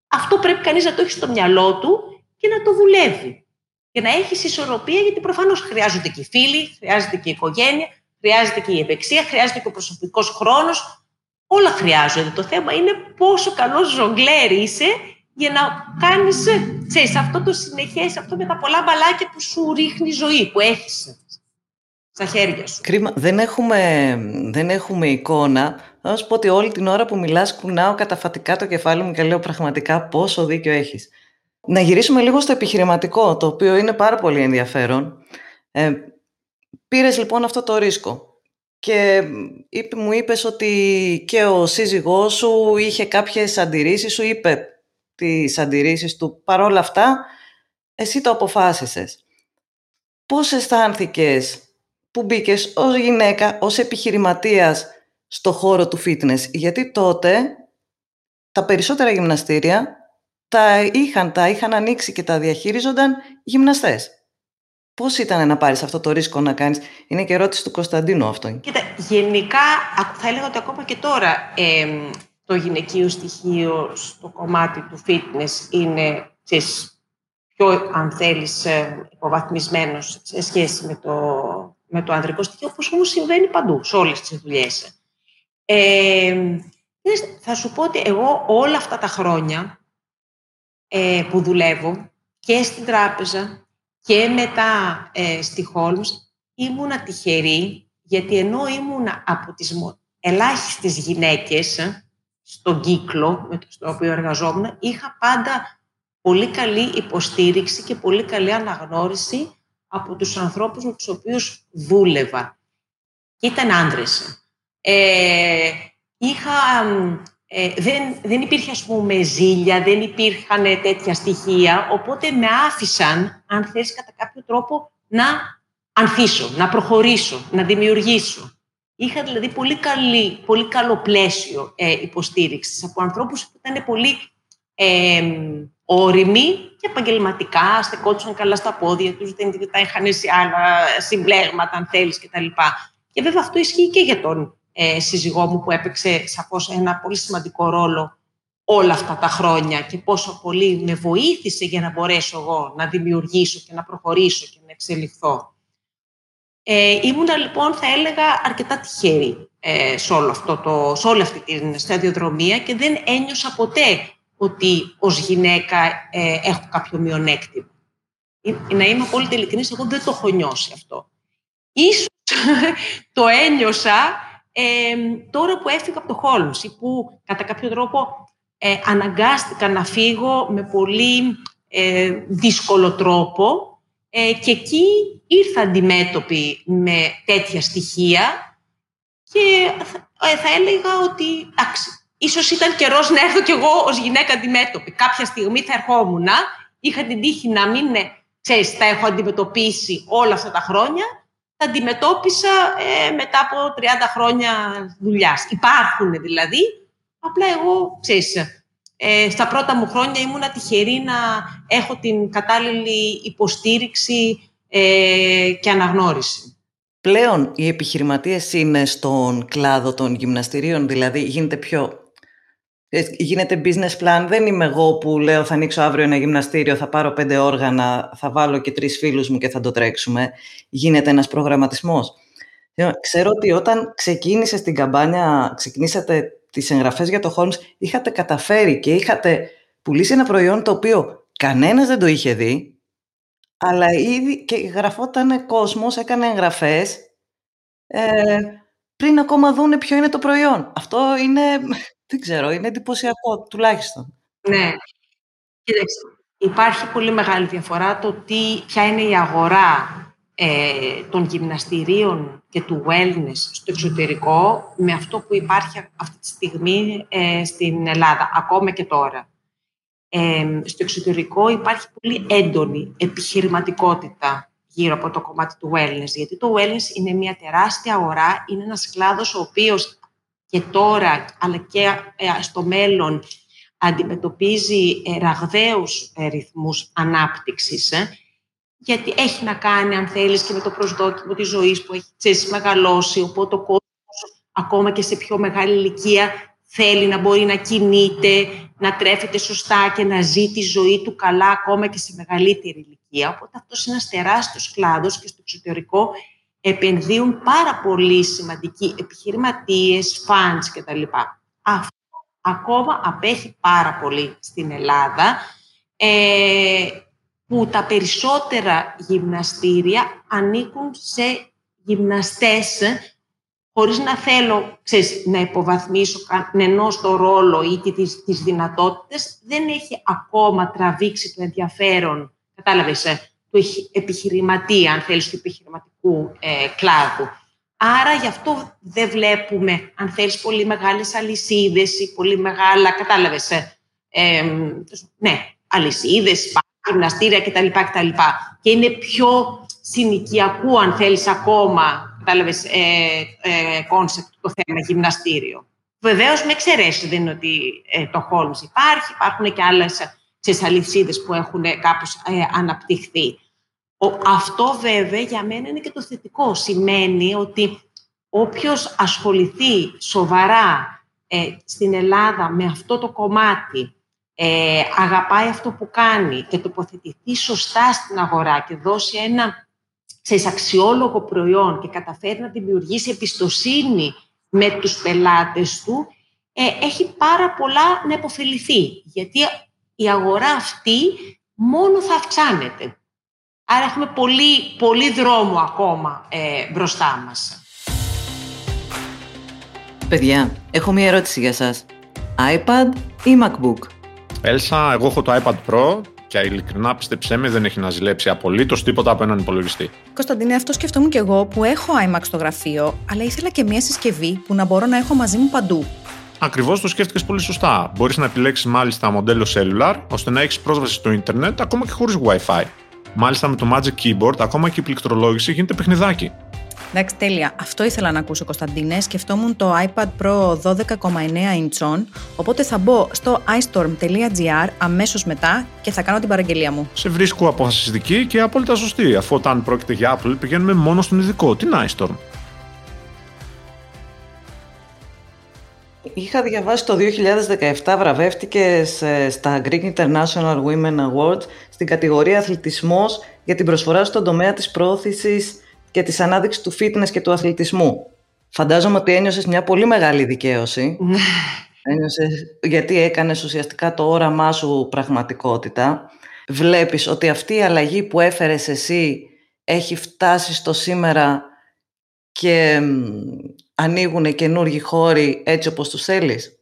αυτό πρέπει κανείς να το έχει στο μυαλό του και να το δουλεύει. Και να έχεις ισορροπία, γιατί προφανώς χρειάζονται και οι φίλοι, χρειάζεται και η οικογένεια. Χρειάζεται και η ευεξία, χρειάζεται και ο προσωπικός χρόνος. Όλα χρειάζονται. Το θέμα είναι πόσο καλός ζογκλέρι είσαι για να κάνεις, ξέρεις, αυτό το συνεχές, αυτό με τα πολλά μπαλάκια που σου ρίχνει η ζωή, που έχεις στα χέρια σου. Κρίμα. Δεν έχουμε, δεν έχουμε εικόνα. Θα σου πω ότι όλη την ώρα που μιλάς κουνάω καταφατικά το κεφάλι μου και λέω πραγματικά πόσο δίκιο έχεις. Να γυρίσουμε λίγο στο επιχειρηματικό, το οποίο είναι πάρα πολύ ενδιαφέρον. Ε, Πήρες λοιπόν αυτό το ρίσκο και μου είπες ότι και ο σύζυγός σου είχε κάποιες αντιρρήσεις, σου είπε τις αντιρρήσεις του. Παρόλα αυτά, εσύ το αποφάσισες. Πώς αισθάνθηκες που μπήκες ως γυναίκα, ως επιχειρηματίας στο χώρο του fitness? Γιατί τότε τα περισσότερα γυμναστήρια τα είχαν, τα είχαν ανοίξει και τα διαχείριζονταν γυμναστές. Πώς ήταν να πάρεις αυτό το ρίσκο να κάνεις? Είναι και ερώτηση του Κωνσταντίνου αυτό. Κοίτα, γενικά θα έλεγα ότι ακόμα και τώρα ε, το γυναικείο στοιχείο στο κομμάτι του fitness είναι, ξέρεις, πιο, αν θέλεις, υποβαθμισμένο σε σχέση με το, με το ανδρικό στοιχείο, όπως όμως συμβαίνει παντού, σε όλες τις δουλειές. Ε, θα σου πω ότι εγώ όλα αυτά τα χρόνια ε, που δουλεύω και στην τράπεζα και μετά ε, στη Holmes, ήμουνα τυχερή, γιατί ενώ ήμουνα από τις ελάχιστες γυναίκες στον κύκλο με τον οποίο εργαζόμουν, είχα πάντα πολύ καλή υποστήριξη και πολύ καλή αναγνώριση από τους ανθρώπους με τους οποίους δούλευα. Και ήταν άντρες. Ε, είχα, ε, δεν, δεν υπήρχε, ας πούμε, ζήλια, δεν υπήρχαν τέτοια στοιχεία, οπότε με άφησαν, αν θες, κατά κάποιο τρόπο να ανθίσω, να προχωρήσω, να δημιουργήσω. Είχα δηλαδή πολύ, καλή, πολύ καλό πλαίσιο ε, υποστήριξης από ανθρώπους που ήταν πολύ ε, όριμοι και επαγγελματικά, στεκόντουσαν καλά στα πόδια τους, δεν τα είχαν σε άλλα συμπλέγματα, αν θέλεις, κτλ. Και βέβαια αυτό ισχύει και για τον ε, σύζυγό μου, που έπαιξε σαφώς ένα πολύ σημαντικό ρόλο όλα αυτά τα χρόνια και πόσο πολύ με βοήθησε για να μπορέσω εγώ να δημιουργήσω και να προχωρήσω και να εξελιχθώ. Ε, ήμουνα λοιπόν, θα έλεγα, αρκετά τυχερή ε, σε, όλο αυτό το, σε όλη αυτή την σταδιοδρομία και δεν ένιωσα ποτέ ότι ως γυναίκα ε, έχω κάποιο μειονέκτημα. Ε, να είμαι απόλυτα ειλικρινής, εγώ δεν το έχω νιώσει αυτό. Ίσως το ένιωσα ε, τώρα που έφυγα από το Holmes ή που κατά κάποιο τρόπο ε, αναγκάστηκα να φύγω με πολύ ε, δύσκολο τρόπο. Ε, και εκεί ήρθα αντιμέτωπη με τέτοια στοιχεία και ε, θα έλεγα ότι εντάξει, ίσως ήταν καιρός να έρθω κι εγώ ως γυναίκα αντιμέτωπη. Κάποια στιγμή θα ερχόμουν, είχα την τύχη να μην, ξέρεις, τα έχω αντιμετωπίσει όλα αυτά τα χρόνια, τα αντιμετώπισα ε, μετά από τριάντα χρόνια δουλειάς. Υπάρχουν δηλαδή, απλά εγώ, ξέρεις, Ε, στα πρώτα μου χρόνια ήμουνα τυχερή να έχω την κατάλληλη υποστήριξη ε, και αναγνώριση. Πλέον οι επιχειρηματίες είναι στον κλάδο των γυμναστηρίων, δηλαδή γίνεται πιο... Γίνεται business plan, δεν είμαι εγώ που λέω θα ανοίξω αύριο ένα γυμναστήριο, θα πάρω πέντε όργανα, θα βάλω και τρεις φίλους μου και θα το τρέξουμε. Γίνεται ένας προγραμματισμός. Ξέρω ότι όταν ξεκίνησε την καμπάνια, ξεκινήσατε τις εγγραφές για το Holmes, είχατε καταφέρει και είχατε πουλήσει ένα προϊόν το οποίο κανένας δεν το είχε δει, αλλά ήδη και γραφόταν κόσμος, έκανε εγγραφές, ε, πριν ακόμα δούνε ποιο είναι το προϊόν. Αυτό είναι, δεν ξέρω, είναι εντυπωσιακό τουλάχιστον. Ναι. Κοιτάξτε, υπάρχει πολύ μεγάλη διαφορά το τι, ποια είναι η αγορά Ε, των γυμναστηρίων και του wellness στο εξωτερικό με αυτό που υπάρχει αυτή τη στιγμή ε, στην Ελλάδα, ακόμα και τώρα. Ε, στο εξωτερικό υπάρχει πολύ έντονη επιχειρηματικότητα γύρω από το κομμάτι του wellness, γιατί το wellness είναι μια τεράστια αγορά, είναι ένας κλάδος ο οποίος και τώρα, αλλά και ε, στο μέλλον, αντιμετωπίζει ε, ραγδαίους ε, ρυθμούς ανάπτυξης, ε, γιατί έχει να κάνει, αν θέλεις, και με το προσδόκιμο της ζωής που έχει, ξέρεις, μεγαλώσει, οπότε ο κόσμος, ακόμα και σε πιο μεγάλη ηλικία, θέλει να μπορεί να κινείται, να τρέφεται σωστά και να ζει τη ζωή του καλά, ακόμα και σε μεγαλύτερη ηλικία. Οπότε αυτός είναι ένας τεράστιος κλάδος και στο εξωτερικό επενδύουν πάρα πολύ σημαντικοί επιχειρηματίες, funds κτλ. Αυτό ακόμα απέχει πάρα πολύ στην Ελλάδα, ε, που τα περισσότερα γυμναστήρια ανήκουν σε γυμναστές, χωρίς να θέλω, ξέρεις, να υποβαθμίσω κανενός το ρόλο ή τις, τις δυνατότητες, δεν έχει ακόμα τραβήξει το ενδιαφέρον, κατάλαβες, του επιχειρηματία, αν θέλεις, του επιχειρηματικού ε, κλάδου. Άρα γι' αυτό δεν βλέπουμε, αν θέλεις, πολύ μεγάλες αλυσίδες ή πολύ μεγάλα, κατάλαβες, ε, ε, ναι, αλυσίδες, γυμναστήρια κτλ. κτλ. Και είναι πιο συνοικιακού, αν θέλεις, ακόμα, κατάλαβες, ε, ε, κόνσεπτ το θέμα γυμναστήριο. Βεβαίως, με εξαιρέσεις, δεν είναι ότι ε, το Holmes υπάρχει, υπάρχουν και άλλες αλυσίδες που έχουν κάπως ε, αναπτυχθεί. Ο, αυτό, βέβαια, για μένα είναι και το θετικό. Σημαίνει ότι όποιος ασχοληθεί σοβαρά ε, στην Ελλάδα με αυτό το κομμάτι, Ε, αγαπάει αυτό που κάνει και τοποθετηθεί σωστά στην αγορά και δώσει ένα, ξέρεις, αξιόλογο προϊόν και καταφέρει να δημιουργήσει εμπιστοσύνη με τους πελάτες του, ε, έχει πάρα πολλά να υποφεληθεί. Γιατί η αγορά αυτή μόνο θα αυξάνεται. Άρα έχουμε πολύ, πολύ δρόμο ακόμα ε, μπροστά μας. Παιδιά, έχω μία ερώτηση για σας. iPad ή MacBook? Έλσα, εγώ έχω το iPad Pro και ειλικρινά πιστέψέ με, δεν έχει να ζηλέψει απολύτως τίποτα από έναν υπολογιστή. Κωνσταντίνε, αυτό σκεφτόμουν και εγώ που έχω iMac στο γραφείο, αλλά ήθελα και μία συσκευή που να μπορώ να έχω μαζί μου παντού. Ακριβώς, το σκέφτηκες πολύ σωστά. Μπορείς να επιλέξεις μάλιστα μοντέλο cellular, ώστε να έχεις πρόσβαση στο ίντερνετ ακόμα και χωρίς Wi-Fi. Μάλιστα με το Magic Keyboard, ακόμα και η πληκτρολόγηση γίνεται παιχνιδάκι. Εντάξει, τέλεια. Αυτό ήθελα να ακούσω, Κωνσταντίνε. Σκεφτόμουν το iPad Pro δώδεκα κόμμα εννέα ιντσών, οπότε θα μπω στο άι στορμ τελεία τζι άρ αμέσως μετά και θα κάνω την παραγγελία μου. Σε βρίσκω αποφασιστική και απόλυτα σωστή, αφού όταν πρόκειται για Apple πηγαίνουμε μόνο στον ειδικό, την iStorm. Είχα διαβάσει το δύο χιλιάδες δεκαεπτά βραβεύτηκε στα Greek International Women Awards στην κατηγορία αθλητισμός για την προσφορά στον τομέα της προώθησης και της ανάδειξης του fitness και του αθλητισμού. Φαντάζομαι ότι ένιωσες μια πολύ μεγάλη δικαίωση. Ένιωσες, γιατί έκανες ουσιαστικά το όραμά σου πραγματικότητα. Βλέπεις ότι αυτή η αλλαγή που έφερες εσύ έχει φτάσει στο σήμερα και ανοίγουν καινούργιοι χώροι έτσι όπως τους θέλεις.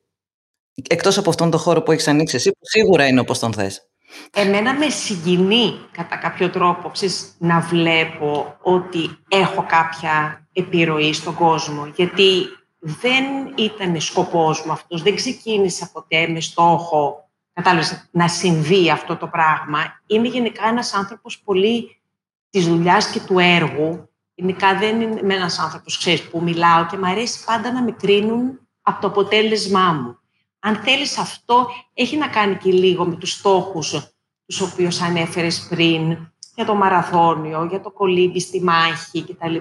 Εκτός από αυτόν τον χώρο που έχεις ανοίξει εσύ, που σίγουρα είναι όπως τον θες. Εμένα με συγκινεί κατά κάποιο τρόπο ψης, να βλέπω ότι έχω κάποια επιρροή στον κόσμο. Γιατί δεν ήταν σκοπός μου αυτός, δεν ξεκίνησα ποτέ με στόχο κατάλαβες, να συμβεί αυτό το πράγμα. Είμαι γενικά ένας άνθρωπος πολύ της δουλειάς και του έργου. Γενικά δεν είμαι ένας άνθρωπος, ξέρεις, που μιλάω και μου αρέσει πάντα να με κρίνουν από το αποτέλεσμά μου. Αν θέλεις αυτό, έχει να κάνει και λίγο με τους στόχους τους οποίους ανέφερες πριν, για το μαραθώνιο, για το κολύμπι στη μάχη κτλ.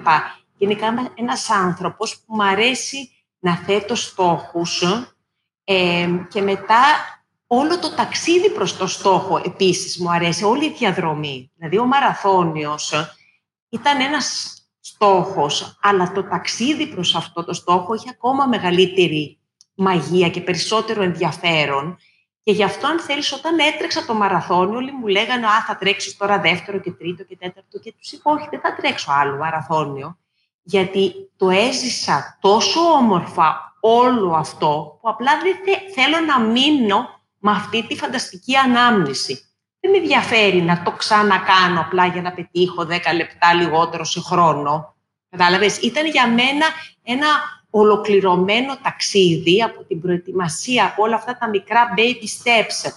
Γενικά είμαι ένας άνθρωπος που μου αρέσει να θέτω στόχους ε, και μετά όλο το ταξίδι προς το στόχο επίσης μου αρέσει, όλη η διαδρομή. Δηλαδή ο μαραθώνιος ήταν ένας στόχος, αλλά το ταξίδι προς αυτό το στόχο έχει ακόμα μεγαλύτερη μαγεία και περισσότερο ενδιαφέρον. Και γι' αυτό, αν θέλεις, όταν έτρεξα το μαραθώνιο, όλοι μου λέγανε «Α, θα τρέξεις τώρα δεύτερο και τρίτο και τέταρτο» και τους είπα «Όχι, δεν θα τρέξω άλλο μαραθώνιο». Γιατί το έζησα τόσο όμορφα όλο αυτό, που απλά δεν θε, θέλω να μείνω με αυτή τη φανταστική ανάμνηση. Δεν με ενδιαφέρει να το ξανακάνω απλά για να πετύχω δέκα λεπτά λιγότερο σε χρόνο. Κατάλαβες, ήταν για μένα ένα ολοκληρωμένο ταξίδι από την προετοιμασία, από όλα αυτά τα μικρά baby steps,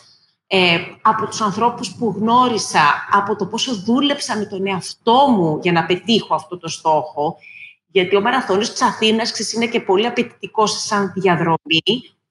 ε, από τους ανθρώπους που γνώρισα, από το πόσο δούλεψα με τον εαυτό μου για να πετύχω αυτό το στόχο. Γιατί ο μαραθώνιος της Αθήνας ξέρεις, είναι και πολύ απαιτητικός σαν διαδρομή,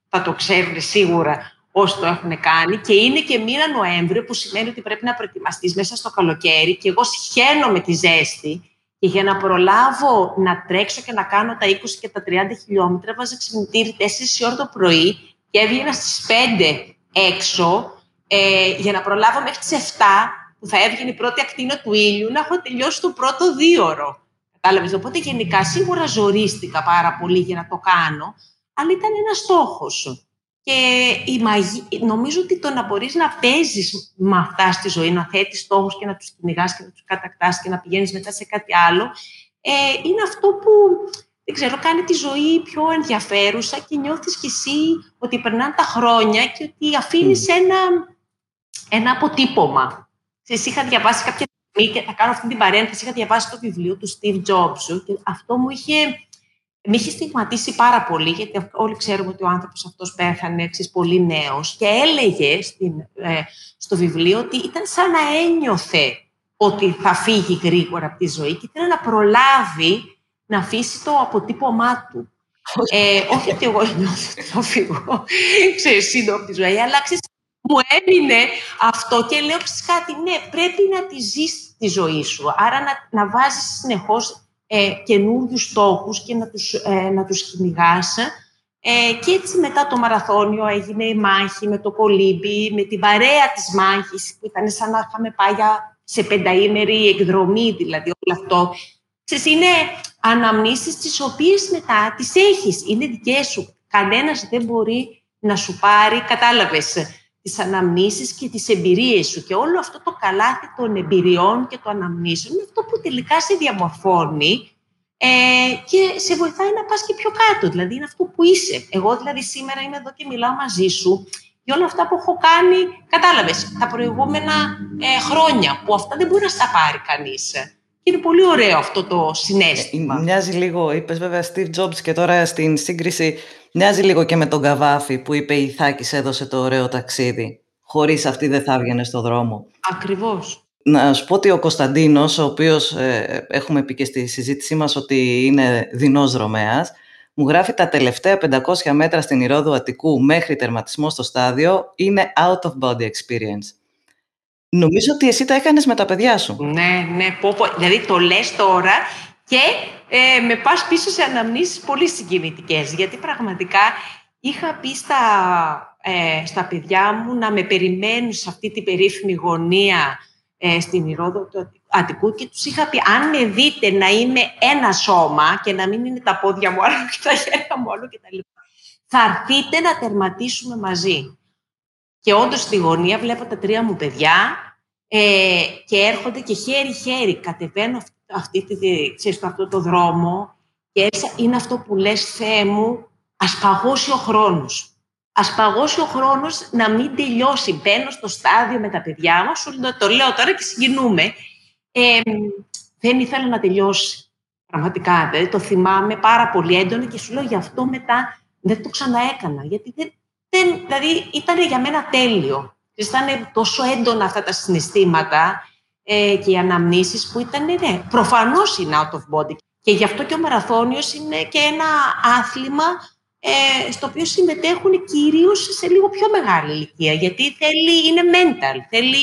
θα το ξέρουν σίγουρα όσοι το έχουν κάνει, και είναι και μήνα Νοέμβριο, που σημαίνει ότι πρέπει να προετοιμαστείς μέσα στο καλοκαίρι και εγώ σχαίνω με τη ζέστη και για να προλάβω να τρέξω και να κάνω τα είκοσι και τα τριάντα χιλιόμετρα έβαζα ξυπνητήρι τέσσερις η ώρα το πρωί και έβγαινα στις πέντε έξω ε, για να προλάβω μέχρι τις εφτά που θα έβγαινε η πρώτη ακτίνα του ήλιου να έχω τελειώσει το πρώτο δίωρο. Κατάλαβες, οπότε γενικά σίγουρα ζορίστηκα πάρα πολύ για να το κάνω, αλλά ήταν ένας στόχος. Και η μαγή... νομίζω ότι το να μπορείς να παίζεις με αυτά στη ζωή, να θέτεις στόχους και να τους κυνηγάς και να τους κατακτάς και να πηγαίνεις μετά σε κάτι άλλο, ε, είναι αυτό που, δεν ξέρω, κάνει τη ζωή πιο ενδιαφέρουσα και νιώθεις κι εσύ ότι περνάνε τα χρόνια και ότι αφήνεις mm. ένα, ένα αποτύπωμα. Εσύ είχα διαβάσει κάποια στιγμή, και θα κάνω αυτή την παρένθεση, είχα διαβάσει το βιβλίο του Steve Jobs και αυτό μου είχε... με είχε στιγματίσει πάρα πολύ, γιατί όλοι ξέρουμε ότι ο άνθρωπος αυτός πέθανε εξής πολύ νέος και έλεγε στην, ε, στο βιβλίο ότι ήταν σαν να ένιωθε ότι θα φύγει γρήγορα από τη ζωή και ήταν να προλάβει να αφήσει το αποτύπωμά του. ε, όχι ότι εγώ νιώθω ότι θα φύγω, ξέρεις, σύντομα από τη ζωή, αλλά ξέρεις, μου έμεινε αυτό και λέω κάτι, ναι, πρέπει να τη ζεις τη ζωή σου, άρα να, να βάζεις συνεχώς Ε, καινούριους στόχους και να τους, ε, να τους κυνηγάς. Ε, και έτσι μετά το μαραθώνιο έγινε η μάχη με το κολύμπι, με την παρέα της μάχης, που ήταν σαν να είχαμε πάει σε πενταήμερη εκδρομή, δηλαδή όλο αυτό. Ξέρεις, είναι αναμνήσεις τις οποίες μετά τις έχεις, είναι δικές σου. Κανένας δεν μπορεί να σου πάρει, κατάλαβες, τις αναμνήσεις και τις εμπειρίες σου. Και όλο αυτό το καλάθι των εμπειριών και των αναμνήσεων είναι αυτό που τελικά σε διαμορφώνει ε, και σε βοηθάει να πας και πιο κάτω. Δηλαδή, είναι αυτό που είσαι. Εγώ, δηλαδή, σήμερα είμαι εδώ και μιλάω μαζί σου. Και όλα αυτά που έχω κάνει, κατάλαβες, τα προηγούμενα ε, χρόνια, που αυτά δεν μπορεί να στα πάρει κανείς. Και είναι πολύ ωραίο αυτό το συναίσθημα. Ε, μοιάζει λίγο, είπες βέβαια Steve Jobs και τώρα στην σύγκριση, μοιάζει λίγο και με τον Καβάφη που είπε η Ιθάκης έδωσε το ωραίο ταξίδι. Χωρίς αυτή δεν θα έβγαινε στο δρόμο. Ακριβώς. Να σου πω ότι ο Κωνσταντίνος, ο οποίος ε, έχουμε πει και στη συζήτησή μας ότι είναι δεινός δρομέας, μου γράφει τα τελευταία πεντακόσια μέτρα στην Ηρώδου Αττικού μέχρι τερματισμό στο στάδιο είναι out of body experience. Νομίζω ότι εσύ τα έκανες με τα παιδιά σου. Ναι, ναι, πω, πω. Δηλαδή το λες τώρα και ε, με πας πίσω σε αναμνήσεις πολύ συγκινητικές. Γιατί πραγματικά είχα πει στα, ε, στα παιδιά μου να με περιμένουν σε αυτή την περίφημη γωνία ε, στην Ηρώδου του Αττικού και τους είχα πει αν με δείτε να είμαι ένα σώμα και να μην είναι τα πόδια μου άλλο και τα χέρια μου άλλο και τα λοιπά, θα έρθείτε να τερματίσουμε μαζί. Και όντως στη γωνία βλέπω τα τρία μου παιδιά ε, και έρχονται και χέρι-χέρι. Κατεβαίνω αυτή, αυτή τη, ξέρεις, αυτό το δρόμο και έτσι είναι αυτό που λες, Θεέ μου, ας παγώσει ο χρόνος. Ας παγώσει ο χρόνος να μην τελειώσει. Μπαίνω στο στάδιο με τα παιδιά μας, το λέω τώρα και συγκινούμε. Ε, δεν ήθελα να τελειώσει πραγματικά. Δηλαδή, το θυμάμαι πάρα πολύ έντονα και σου λέω γι' αυτό μετά δεν το ξαναέκανα. Γιατί δεν... Δηλαδή, ήταν για μένα τέλειο. Ήταν τόσο έντονα αυτά τα συναισθήματα ε, και οι αναμνήσεις που ήταν, ναι, προφανώς είναι out of body. Και γι' αυτό και ο μαραθώνιος είναι και ένα άθλημα ε, στο οποίο συμμετέχουν κυρίως σε λίγο πιο μεγάλη ηλικία. Γιατί θέλει, είναι mental, θέλει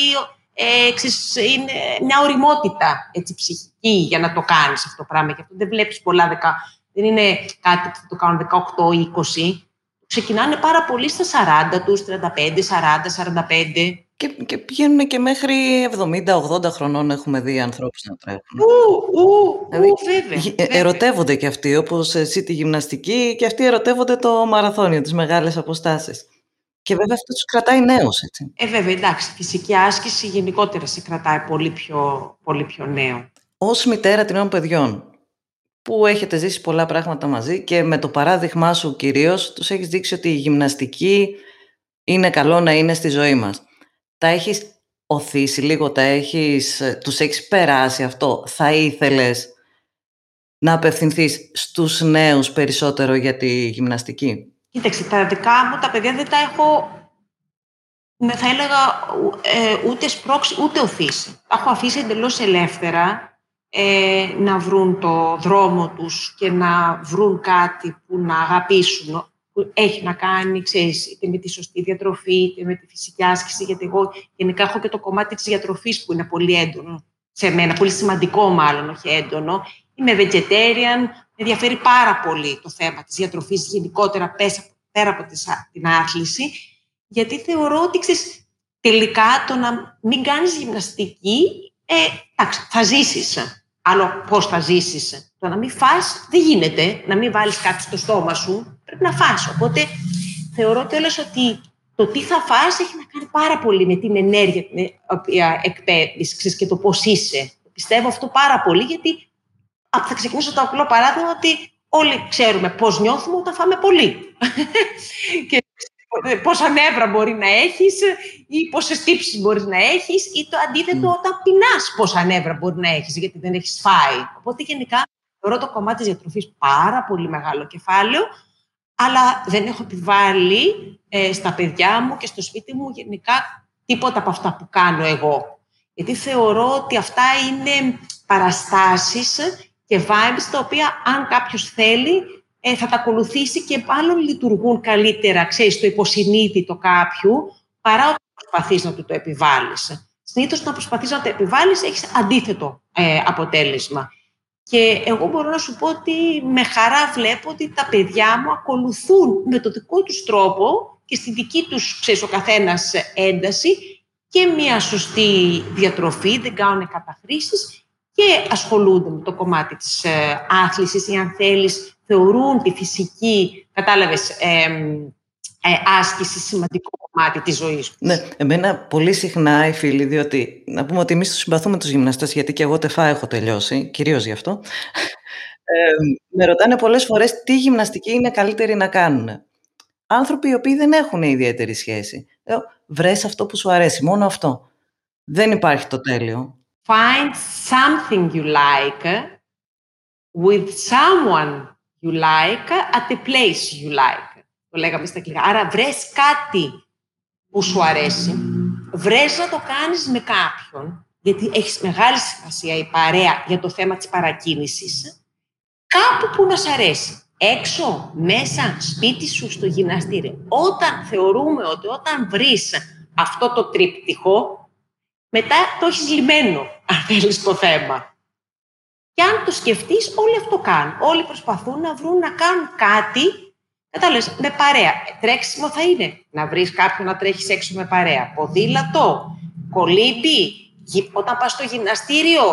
ε, ξεσ, είναι μια οριμότητα έτσι, ψυχική για να το κάνεις αυτό το πράγμα. Και αυτό δεν βλέπεις πολλά δεκά. Δεν είναι κάτι που το κάνουν δεκαοκτώ ή είκοσι. Ξεκινάνε πάρα πολύ στα σαράντα τους, τριάντα πέντε, σαράντα, σαράντα πέντε. Και, και πηγαίνουν και μέχρι εβδομήντα ογδόντα χρονών έχουμε δει ανθρώπους να τρέχουν. Ου, ου, δηλαδή, ου, βέβαια. Ε, ερωτεύονται και αυτοί, όπως εσύ τη γυμναστική, και αυτοί ερωτεύονται το μαραθώνιο, τις μεγάλες αποστάσεις. Και βέβαια αυτό τους κρατάει νέος, έτσι. Ε, βέβαια, εντάξει, φυσική άσκηση γενικότερα σε κρατάει πολύ πιο, πολύ πιο νέο. Ως μητέρα τριών παιδιών, που έχετε ζήσει πολλά πράγματα μαζί και με το παράδειγμά σου κυρίως τους έχεις δείξει ότι η γυμναστική είναι καλό να είναι στη ζωή μας. Τα έχεις οθήσει λίγο, τα έχεις, τους έχεις περάσει αυτό. Θα ήθελες να απευθυνθείς στους νέους περισσότερο για τη γυμναστική? Κοίταξε, τα δικά μου τα παιδιά δεν τα έχω, θα έλεγα, ε, ούτε σπρώξει ούτε οθήσει. Τα έχω αφήσει εντελώς ελεύθερα. Ε, να βρουν το δρόμο τους και να βρουν κάτι που να αγαπήσουν, που έχει να κάνει, ξέρεις, είτε με τη σωστή διατροφή, είτε με τη φυσική άσκηση, γιατί εγώ γενικά έχω και το κομμάτι της διατροφής που είναι πολύ έντονο σε μένα, πολύ σημαντικό μάλλον, όχι έντονο. Είμαι vegetarian, με ενδιαφέρει πάρα πολύ το θέμα της διατροφής γενικότερα πέρα από την άθληση, γιατί θεωρώ ότι, ξέρεις, τελικά το να μην κάνεις γυμναστική, Ε, εντάξει, θα ζήσεις. Άλλο πώς θα ζήσεις. Το να μην φας δεν γίνεται. Να μην βάλεις κάτι στο στόμα σου. Πρέπει να φας. Οπότε θεωρώ τέλος ότι το τι θα φας έχει να κάνει πάρα πολύ με την ενέργεια την οποία εκπέμπεις και το πώς είσαι. Πιστεύω αυτό πάρα πολύ, γιατί θα ξεκινήσω το απλό παράδειγμα ότι όλοι ξέρουμε πώς νιώθουμε όταν φάμε πολύ. Και πόσα νεύρα μπορεί να έχεις ή πόσες τύψεις μπορείς να έχεις, ή το αντίθετο, mm. όταν πεινάς πόσα νεύρα μπορεί να έχεις γιατί δεν έχεις φάει. Οπότε γενικά θεωρώ το κομμάτι της διατροφής πάρα πολύ μεγάλο κεφάλαιο, αλλά δεν έχω επιβάλει ε, στα παιδιά μου και στο σπίτι μου γενικά τίποτα από αυτά που κάνω εγώ. Γιατί θεωρώ ότι αυτά είναι παραστάσεις και vibes τα οποία αν κάποιος θέλει θα τα ακολουθήσει και μάλλον λειτουργούν καλύτερα, ξέρεις, το υποσυνείδητο κάποιου, παρά όταν προσπαθείς να του το επιβάλλεις. Συνήθως, να προσπαθείς να το επιβάλλεις, έχεις αντίθετο ε, αποτέλεσμα. Και εγώ μπορώ να σου πω ότι με χαρά βλέπω ότι τα παιδιά μου ακολουθούν με το δικό τους τρόπο και στη δική τους, ξέρεις, ο καθένας ένταση και μια σωστή διατροφή, δεν κάνουν καταχρήσεις και ασχολούνται με το κομμάτι της ε, άθλησης ή αν θέλεις, θεωρούν τη φυσική, κατάλαβες, ε, ε, άσκηση σημαντικό κομμάτι της ζωής. Ναι, εμένα πολύ συχνά οι φίλοι, διότι να πούμε ότι εμείς τους συμπαθούμε τους γυμναστές, γιατί και εγώ τεφά έχω τελειώσει, κυρίως γι' αυτό, ε, με ρωτάνε πολλές φορές τι γυμναστική είναι καλύτερη να κάνουν. Άνθρωποι οι οποίοι δεν έχουν ιδιαίτερη σχέση. Βρες αυτό που σου αρέσει, μόνο αυτό. Δεν υπάρχει το τέλειο. Find something you like with someone you like at the place you like. Το λέγαμε στα αγγλικά. Άρα βρες κάτι που σου αρέσει. Βρες να το κάνεις με κάποιον, γιατί έχει μεγάλη σημασία η παρέα για το θέμα της παρακίνησης. Κάπου που να σ' αρέσει. Έξω, μέσα, σπίτι σου, στο γυμναστήριο. Όταν θεωρούμε ότι όταν βρεις αυτό το τρίπτυχο, μετά το έχεις λυμμένο, αν θέλεις, το θέμα. Και αν το σκεφτείς, όλοι αυτό κάνουν. Όλοι προσπαθούν να βρουν, να κάνουν κάτι. Κατάλαβες, με παρέα. Τρέξιμο θα είναι να βρεις κάποιον να τρέχεις έξω με παρέα. Ποδήλατο, κολύμπι, όταν πας στο γυμναστήριο.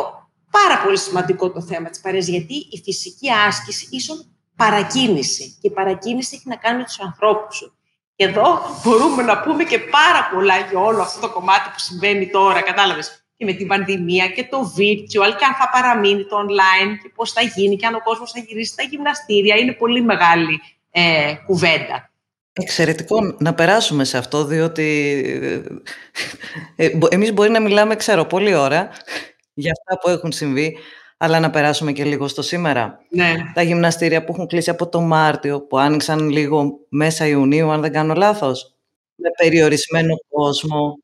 Πάρα πολύ σημαντικό το θέμα της παρέας, γιατί η φυσική άσκηση ίσον παρακίνηση. Και η παρακίνηση έχει να κάνει με τους ανθρώπους σου. Και εδώ μπορούμε να πούμε και πάρα πολλά για όλο αυτό το κομμάτι που συμβαίνει τώρα, κατάλαβες, και με την πανδημία και το virtual και αν θα παραμείνει το online και πώς θα γίνει και αν ο κόσμος θα γυρίσει στα γυμναστήρια. Είναι πολύ μεγάλη ε, κουβέντα. Εξαιρετικό να περάσουμε σε αυτό, διότι εμείς μπορεί να μιλάμε, ξέρω, πολλή ώρα για αυτά που έχουν συμβεί, αλλά να περάσουμε και λίγο στο σήμερα. Ναι. Τα γυμναστήρια που έχουν κλείσει από το Μάρτιο, που άνοιξαν λίγο μέσα Ιουνίου, αν δεν κάνω λάθος, με περιορισμένο κόσμο,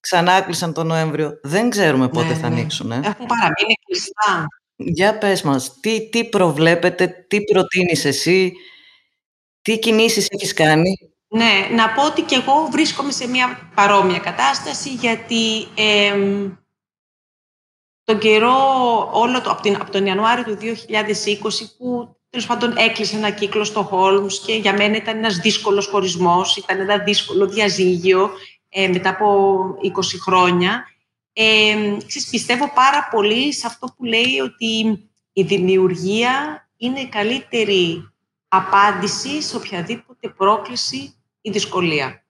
ξανά έκλεισαν τον Νοέμβριο. Δεν ξέρουμε πότε ναι, θα ανοίξουν. Ε. Έχουν παραμείνει κλειστά. Για πες μας, τι, τι προβλέπετε, τι προτείνεις εσύ, τι κινήσεις έχεις κάνει. Ναι, να πω ότι και εγώ βρίσκομαι σε μια παρόμοια κατάσταση, γιατί... Ε, τον καιρό, όλο το, από, την, από τον Ιανουάριο του δύο χιλιάδες είκοσι, που τέλος πάντων έκλεισε ένα κύκλο στο Holmes και για μένα ήταν ένας δύσκολος χωρισμός, ήταν ένα δύσκολο διαζύγιο ε, μετά από είκοσι χρόνια. Ε, ξέρεις, πιστεύω πάρα πολύ σε αυτό που λέει ότι η δημιουργία είναι η καλύτερη απάντηση σε οποιαδήποτε πρόκληση ή δυσκολία.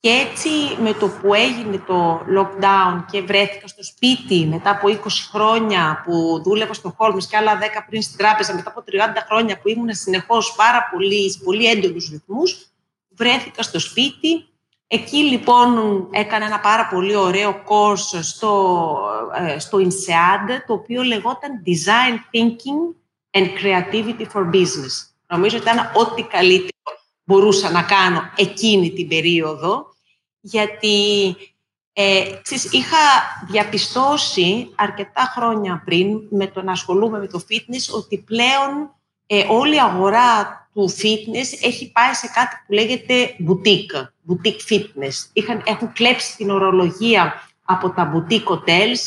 Και έτσι με το που έγινε το lockdown και βρέθηκα στο σπίτι μετά από είκοσι χρόνια που δούλευα στο Holmes και άλλα δέκα πριν στην τράπεζα, μετά από τριάντα χρόνια που ήμουν συνεχώς πάρα πολύ, πολύ έντονους ρυθμούς, βρέθηκα στο σπίτι. Εκεί λοιπόν έκανα ένα πάρα πολύ ωραίο course στο, στο INSEAD, το οποίο λεγόταν Design Thinking and Creativity for Business. Νομίζω ότι ήταν ό,τι καλύτερο μπορούσα να κάνω εκείνη την περίοδο, γιατί ε, ξέρεις, είχα διαπιστώσει αρκετά χρόνια πριν με το να ασχολούμαι με το fitness ότι πλέον ε, όλη η αγορά του fitness έχει πάει σε κάτι που λέγεται boutique, boutique fitness. Είχαν, έχουν κλέψει την ορολογία από τα boutique hotels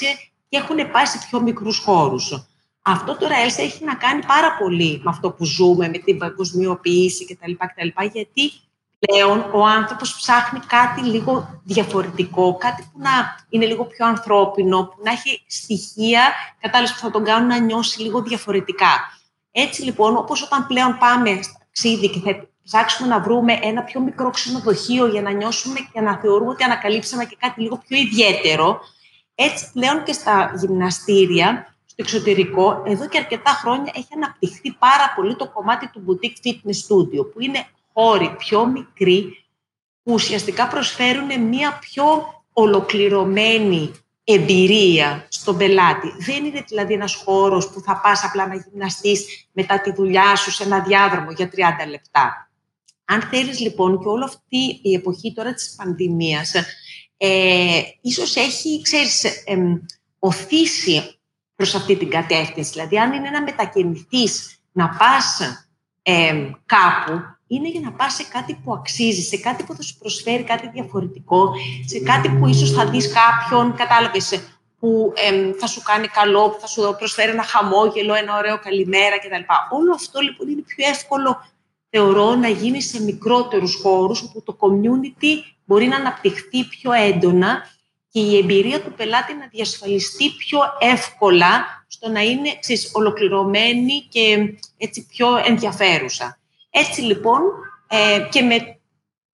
και έχουν πάει σε πιο μικρούς χώρους. Αυτό τώρα, Έλσα, έχει να κάνει πάρα πολύ με αυτό που ζούμε, με την παγκοσμιοποίηση κτλ, κτλ. Γιατί πλέον ο άνθρωπος ψάχνει κάτι λίγο διαφορετικό, κάτι που να είναι λίγο πιο ανθρώπινο, που να έχει στοιχεία κατάλληλα που θα τον κάνουν να νιώσει λίγο διαφορετικά. Έτσι λοιπόν, όπως όταν πλέον πάμε στα ταξίδι και θα ψάξουμε να βρούμε ένα πιο μικρό ξενοδοχείο για να νιώσουμε και να θεωρούμε ότι ανακαλύψαμε και κάτι λίγο πιο ιδιαίτερο, έτσι πλέον και στα γυμναστήρια. Το εξωτερικό, εδώ και αρκετά χρόνια έχει αναπτυχθεί πάρα πολύ το κομμάτι του boutique fitness studio, που είναι χώροι πιο μικροί, που ουσιαστικά προσφέρουν μια πιο ολοκληρωμένη εμπειρία στον πελάτη. Δεν είναι δηλαδή ένας χώρος που θα πας απλά να γυμναστείς μετά τη δουλειά σου σε ένα διάδρομο για τριάντα λεπτά. Αν θέλεις λοιπόν, και όλη αυτή η εποχή τώρα της πανδημίας, ε, ίσως έχει, ξέρεις, ε, οθήσει προς αυτή την κατεύθυνση. Δηλαδή, αν είναι να μετακινηθείς, να πας ε, κάπου, είναι για να πας σε κάτι που αξίζει, σε κάτι που θα σου προσφέρει κάτι διαφορετικό, σε κάτι που ίσως θα δεις κάποιον, κατάλαβες, που ε, θα σου κάνει καλό, που θα σου προσφέρει ένα χαμόγελο, ένα ωραίο καλημέρα κτλ. Όλο αυτό λοιπόν είναι πιο εύκολο, θεωρώ, να γίνει σε μικρότερους χώρους, όπου το community μπορεί να αναπτυχθεί πιο έντονα και η εμπειρία του πελάτη να διασφαλιστεί πιο εύκολα στο να είναι, ξέρεις, ολοκληρωμένη και έτσι πιο ενδιαφέρουσα. Έτσι λοιπόν, ε, και με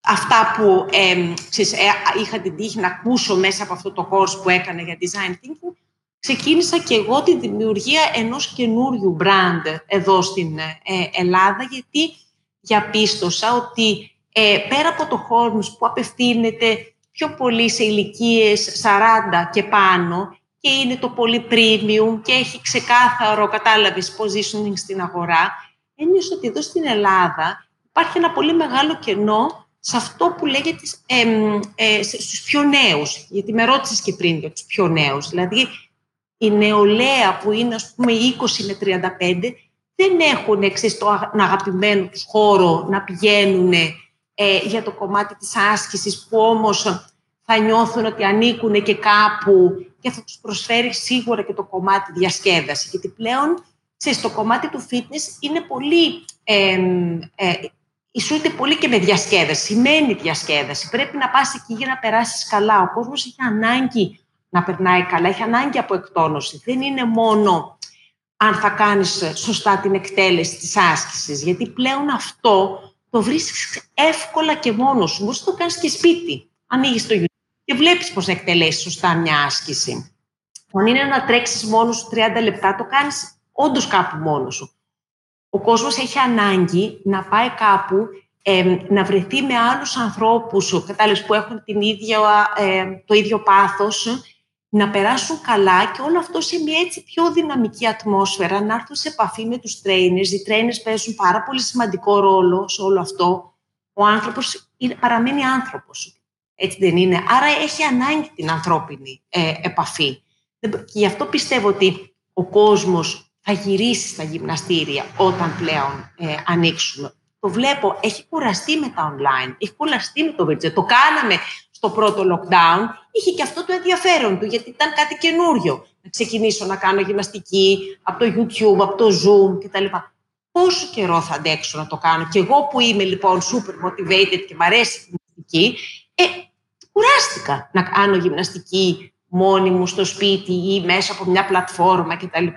αυτά που ε, ξέρεις, ε, είχα την τύχη να ακούσω μέσα από αυτό το course που έκανα για design thinking, ξεκίνησα και εγώ τη δημιουργία ενός καινούριου brand εδώ στην ε, Ελλάδα, γιατί διαπίστωσα ότι ε, πέρα από το Holmes που απευθύνεται πιο πολύ σε ηλικίες σαράντα και πάνω και είναι το πολύ premium και έχει ξεκάθαρο, κατάλαβες, positioning στην αγορά, ένιωσα ότι εδώ στην Ελλάδα υπάρχει ένα πολύ μεγάλο κενό σε αυτό που λέγεται ε, ε, στους πιο νέους, γιατί με ρώτησες και πριν για τους πιο νέους. Δηλαδή, η νεολαία που είναι, ας πούμε, είκοσι με τριάντα πέντε, δεν έχουν εξής το αγαπημένο τους χώρο να πηγαίνουν ε, για το κομμάτι της άσκησης, που όμως θα νιώθουν ότι ανήκουν και κάπου και θα τους προσφέρει σίγουρα και το κομμάτι διασκέδαση. Γιατί πλέον, ξέρεις, το κομμάτι του fitness είναι πολύ... Ε, ε, ισούται πολύ και με διασκέδαση, σημαίνει διασκέδαση. Πρέπει να πας εκεί για να περάσεις καλά. Ο κόσμος έχει ανάγκη να περνάει καλά, έχει ανάγκη από εκτόνωση. Δεν είναι μόνο αν θα κάνεις σωστά την εκτέλεση της άσκησης, γιατί πλέον αυτό το βρίσκεις εύκολα και μόνος σου. Μπορείς να το κάνεις και σπίτι. Ανοίγεις το YouTube και βλέπεις πώς να εκτελέσεις σωστά μια άσκηση. Αν είναι να τρέξεις μόνος σου τριάντα λεπτά, το κάνεις όντως κάπου μόνος σου. Ο κόσμος έχει ανάγκη να πάει κάπου, ε, να βρεθεί με άλλους ανθρώπους, κατάλληλους που έχουν την ίδια, ε, το ίδιο πάθος, να περάσουν καλά και όλο αυτό σε μια έτσι πιο δυναμική ατμόσφαιρα, να έρθουν σε επαφή με τους trainers. Οι trainers παίζουν πάρα πολύ σημαντικό ρόλο σε όλο αυτό. Ο άνθρωπος είναι, παραμένει άνθρωπος, έτσι δεν είναι. Άρα έχει ανάγκη την ανθρώπινη ε, επαφή. Και γι' αυτό πιστεύω ότι ο κόσμος θα γυρίσει στα γυμναστήρια όταν πλέον ε, ανοίξουμε. Το βλέπω, έχει κουραστεί με τα online, έχει κουραστεί με το virtual. Το κάναμε στο πρώτο lockdown, είχε και αυτό το ενδιαφέρον του, γιατί ήταν κάτι καινούριο. Να ξεκινήσω να κάνω γυμναστική από το YouTube, από το Zoom κτλ. Πόσο καιρό θα αντέξω να το κάνω. Και εγώ που είμαι λοιπόν super motivated και μ' αρέσει η γυμναστική, ε, κουράστηκα να κάνω γυμναστική μόνη μου στο σπίτι ή μέσα από μια πλατφόρμα κτλ.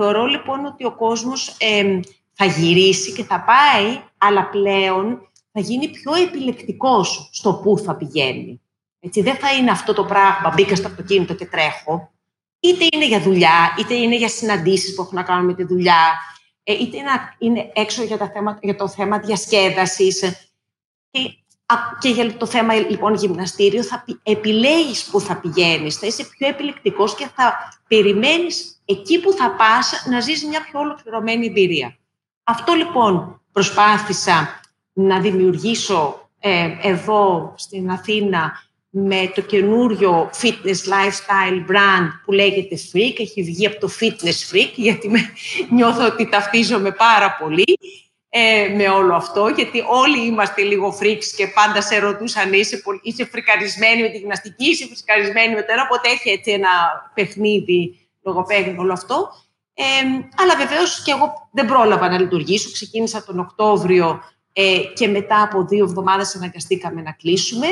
Θεωρώ λοιπόν ότι ο κόσμος ε, θα γυρίσει και θα πάει, αλλά πλέον θα γίνει πιο επιλεκτικός στο πού θα πηγαίνει. Έτσι, δεν θα είναι αυτό το πράγμα, μπήκα στο αυτοκίνητο και τρέχω. Είτε είναι για δουλειά, είτε είναι για συναντήσεις που έχουν να κάνουν με τη δουλειά, ε, είτε είναι έξω για, τα θέμα, για το θέμα διασκέδασης. Και, και για το θέμα λοιπόν γυμναστήριο θα επιλέγεις πού θα πηγαίνεις, θα είσαι πιο επιλεκτικός και θα περιμένεις εκεί που θα πας να ζεις μια πιο ολοκληρωμένη εμπειρία. Αυτό λοιπόν προσπάθησα να δημιουργήσω ε, εδώ στην Αθήνα με το καινούριο fitness lifestyle brand που λέγεται Freak. Έχει βγει από το fitness Freak, γιατί με, νιώθω ότι ταυτίζομαι πάρα πολύ ε, με όλο αυτό, γιατί όλοι είμαστε λίγο freaks και πάντα σε ρωτούσαν είσαι, είσαι φρικαρισμένη με τη γυμναστική, είσαι φρικαρισμένη με τώρα, οπότε έχει έτσι ένα παιχνίδι λογοπαίγνω όλο αυτό. Ε, αλλά βεβαίως και εγώ δεν πρόλαβα να λειτουργήσω. Ξεκίνησα τον Οκτώβριο ε, και μετά από δύο εβδομάδες αναγκαστήκαμε να κλείσουμε.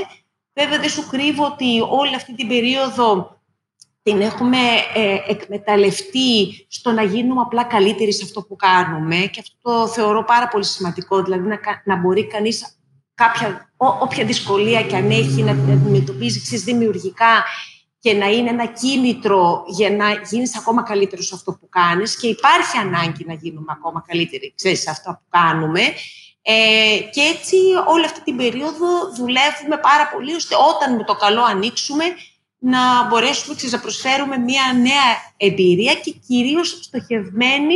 Βέβαια δεν σου κρύβω ότι όλη αυτή την περίοδο την έχουμε ε, εκμεταλλευτεί στο να γίνουμε απλά καλύτεροι σε αυτό που κάνουμε και αυτό το θεωρώ πάρα πολύ σημαντικό, δηλαδή να, να μπορεί κανείς κάποια, ό, όποια δυσκολία και αν έχει να την αντιμετωπίζει δημιουργικά και να είναι ένα κίνητρο για να γίνεις ακόμα καλύτερο σε αυτό που κάνεις και υπάρχει ανάγκη να γίνουμε ακόμα καλύτεροι, ξέρεις, σε αυτά που κάνουμε. Ε, και έτσι όλη αυτή την περίοδο δουλεύουμε πάρα πολύ, ώστε όταν με το καλό ανοίξουμε να μπορέσουμε ξέρεις, να προσφέρουμε μια νέα εμπειρία και κυρίως στοχευμένη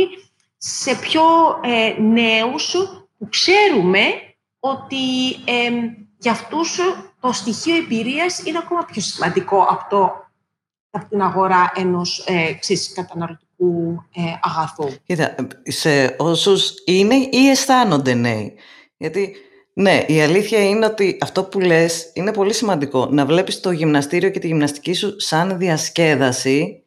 σε πιο ε, νέους που ξέρουμε ότι ε, για αυτούς το στοιχείο εμπειρίας είναι ακόμα πιο σημαντικό από, το, από την αγορά ενός ε, ξύς, καταναλωτικού ε, αγαθού. Κοίτα, σε όσους είναι ή αισθάνονται νέοι. Γιατί, ναι, η αλήθεια είναι ότι αυτό που λες είναι πολύ σημαντικό. Να βλέπεις το γυμναστήριο και τη γυμναστική σου σαν διασκέδαση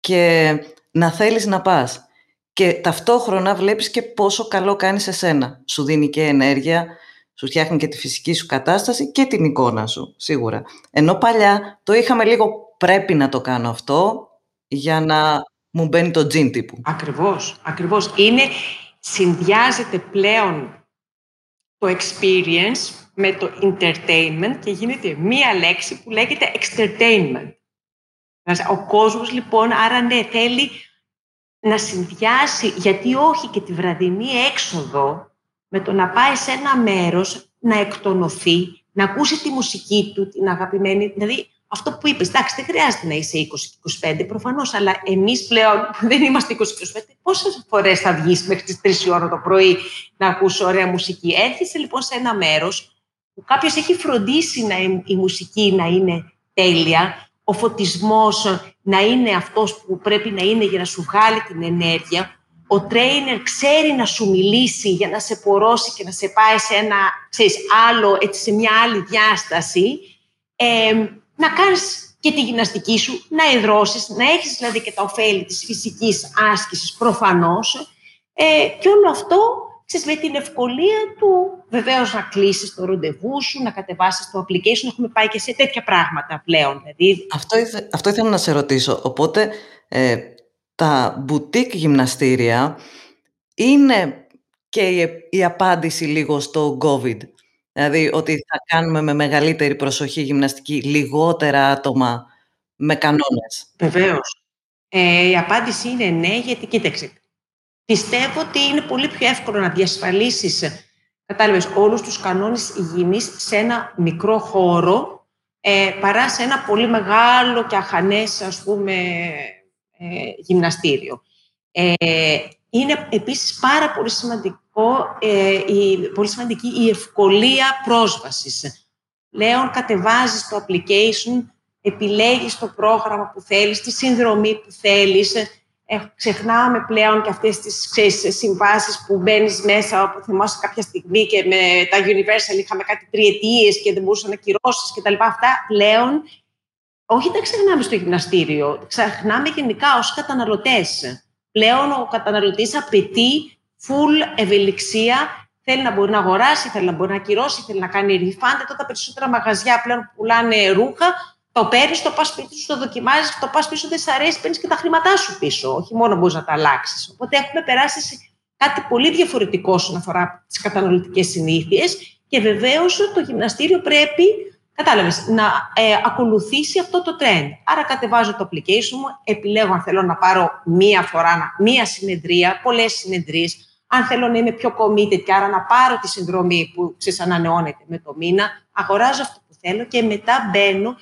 και να θέλεις να πας. Και ταυτόχρονα βλέπεις και πόσο καλό κάνεις εσένα. Σου δίνει και ενέργεια, σου φτιάχνει και τη φυσική σου κατάσταση και την εικόνα σου, σίγουρα. Ενώ παλιά το είχαμε λίγο πρέπει να το κάνω αυτό για να μου μπαίνει το τζιν τύπου. Ακριβώς, ακριβώς. Είναι, συνδυάζεται πλέον το experience με το entertainment και γίνεται μία λέξη που λέγεται extertainment. Ο κόσμος λοιπόν, άρα ναι, θέλει να συνδυάσει, γιατί όχι, και τη βραδινή έξοδο με το να πάει σε ένα μέρος, να εκτονωθεί, να ακούσει τη μουσική του, την αγαπημένη. Δηλαδή, αυτό που είπες, εντάξει, δεν χρειάζεται να είσαι είκοσι είκοσι πέντε, προφανώς, αλλά εμείς πλέον που δεν είμαστε είκοσι είκοσι πέντε, πόσες φορές θα βγεις μέχρι τις τρεις η ώρα το πρωί να ακούς ωραία μουσική. Έρχεσαι λοιπόν σε ένα μέρος που κάποιος έχει φροντίσει να, η μουσική να είναι τέλεια, ο φωτισμός να είναι αυτός που πρέπει να είναι για να σου βγάλει την ενέργεια. Ο τρέινερ ξέρει να σου μιλήσει για να σε πορώσει και να σε πάει σε, ένα, ξέρεις, άλλο, έτσι, σε μια άλλη διάσταση. Ε, να κάνεις και τη γυμναστική σου, να εδρώσεις, να έχεις δηλαδή και τα ωφέλη της φυσικής άσκησης προφανώς. Ε, και όλο αυτό, ξέρεις, με την ευκολία του βεβαίως να κλείσεις το ραντεβού σου, να κατεβάσεις το application. Έχουμε πάει και σε τέτοια πράγματα πλέον. Δηλαδή. Αυτό, ήθε, αυτό ήθελα να σε ρωτήσω. Οπότε... Ε, τα μπουτίκ γυμναστήρια είναι και η, η απάντηση λίγο στο COVID. Δηλαδή ότι θα κάνουμε με μεγαλύτερη προσοχή γυμναστική λιγότερα άτομα με κανόνες. Βεβαίως. Ε, η απάντηση είναι ναι, γιατί κοίταξε. Πιστεύω ότι είναι πολύ πιο εύκολο να διασφαλίσεις, κατάλαβες, όλους τους κανόνες υγιεινής σε ένα μικρό χώρο, ε, παρά σε ένα πολύ μεγάλο και αχανές, ας πούμε... Ε, γυμναστήριο. Ε, είναι επίσης πάρα πολύ, σημαντικό, ε, η, πολύ σημαντική η ευκολία πρόσβασης. Λέω, κατεβάζεις το application, επιλέγεις το πρόγραμμα που θέλεις, τη συνδρομή που θέλεις. Ε, ξεχνάμε πλέον και αυτές τις, ξέρεις, συμβάσεις που μπαίνεις μέσα, όπου θυμάσαι κάποια στιγμή και με τα Universal είχαμε κάτι τριετίες και δεν μπορούσαν να κυρώσεις κτλ. Αυτά πλέον όχι, δεν ξεχνάμε στο γυμναστήριο, ξεχνάμε γενικά ως καταναλωτές. Πλέον ο καταναλωτής απαιτεί full ευελιξία, θέλει να μπορεί να αγοράσει, θέλει να μπορεί να ακυρώσει, θέλει να κάνει refund. Τότε τα περισσότερα μαγαζιά πλέον που πουλάνε ρούχα, το παίρνεις, το πας πίσω, το δοκιμάζεις, το πας πίσω, δεν σ' αρέσει, παίρνεις και τα χρήματά σου πίσω. Όχι μόνο μπορείς να τα αλλάξεις. Οπότε έχουμε περάσει σε κάτι πολύ διαφορετικό όσον αφορά τις καταναλωτικές συνήθειες και βεβαίως το γυμναστήριο πρέπει. Κατάλαβες, να ε, ακολουθήσει αυτό το trend. Άρα κατεβάζω το application μου, επιλέγω αν θέλω να πάρω μία φορά, μία συνεδρία, πολλές συνεδρίες, αν θέλω να είμαι πιο committed και άρα να πάρω τη συνδρομή που ξανανεώνεται με το μήνα, αγοράζω αυτό που θέλω και μετά μπαίνω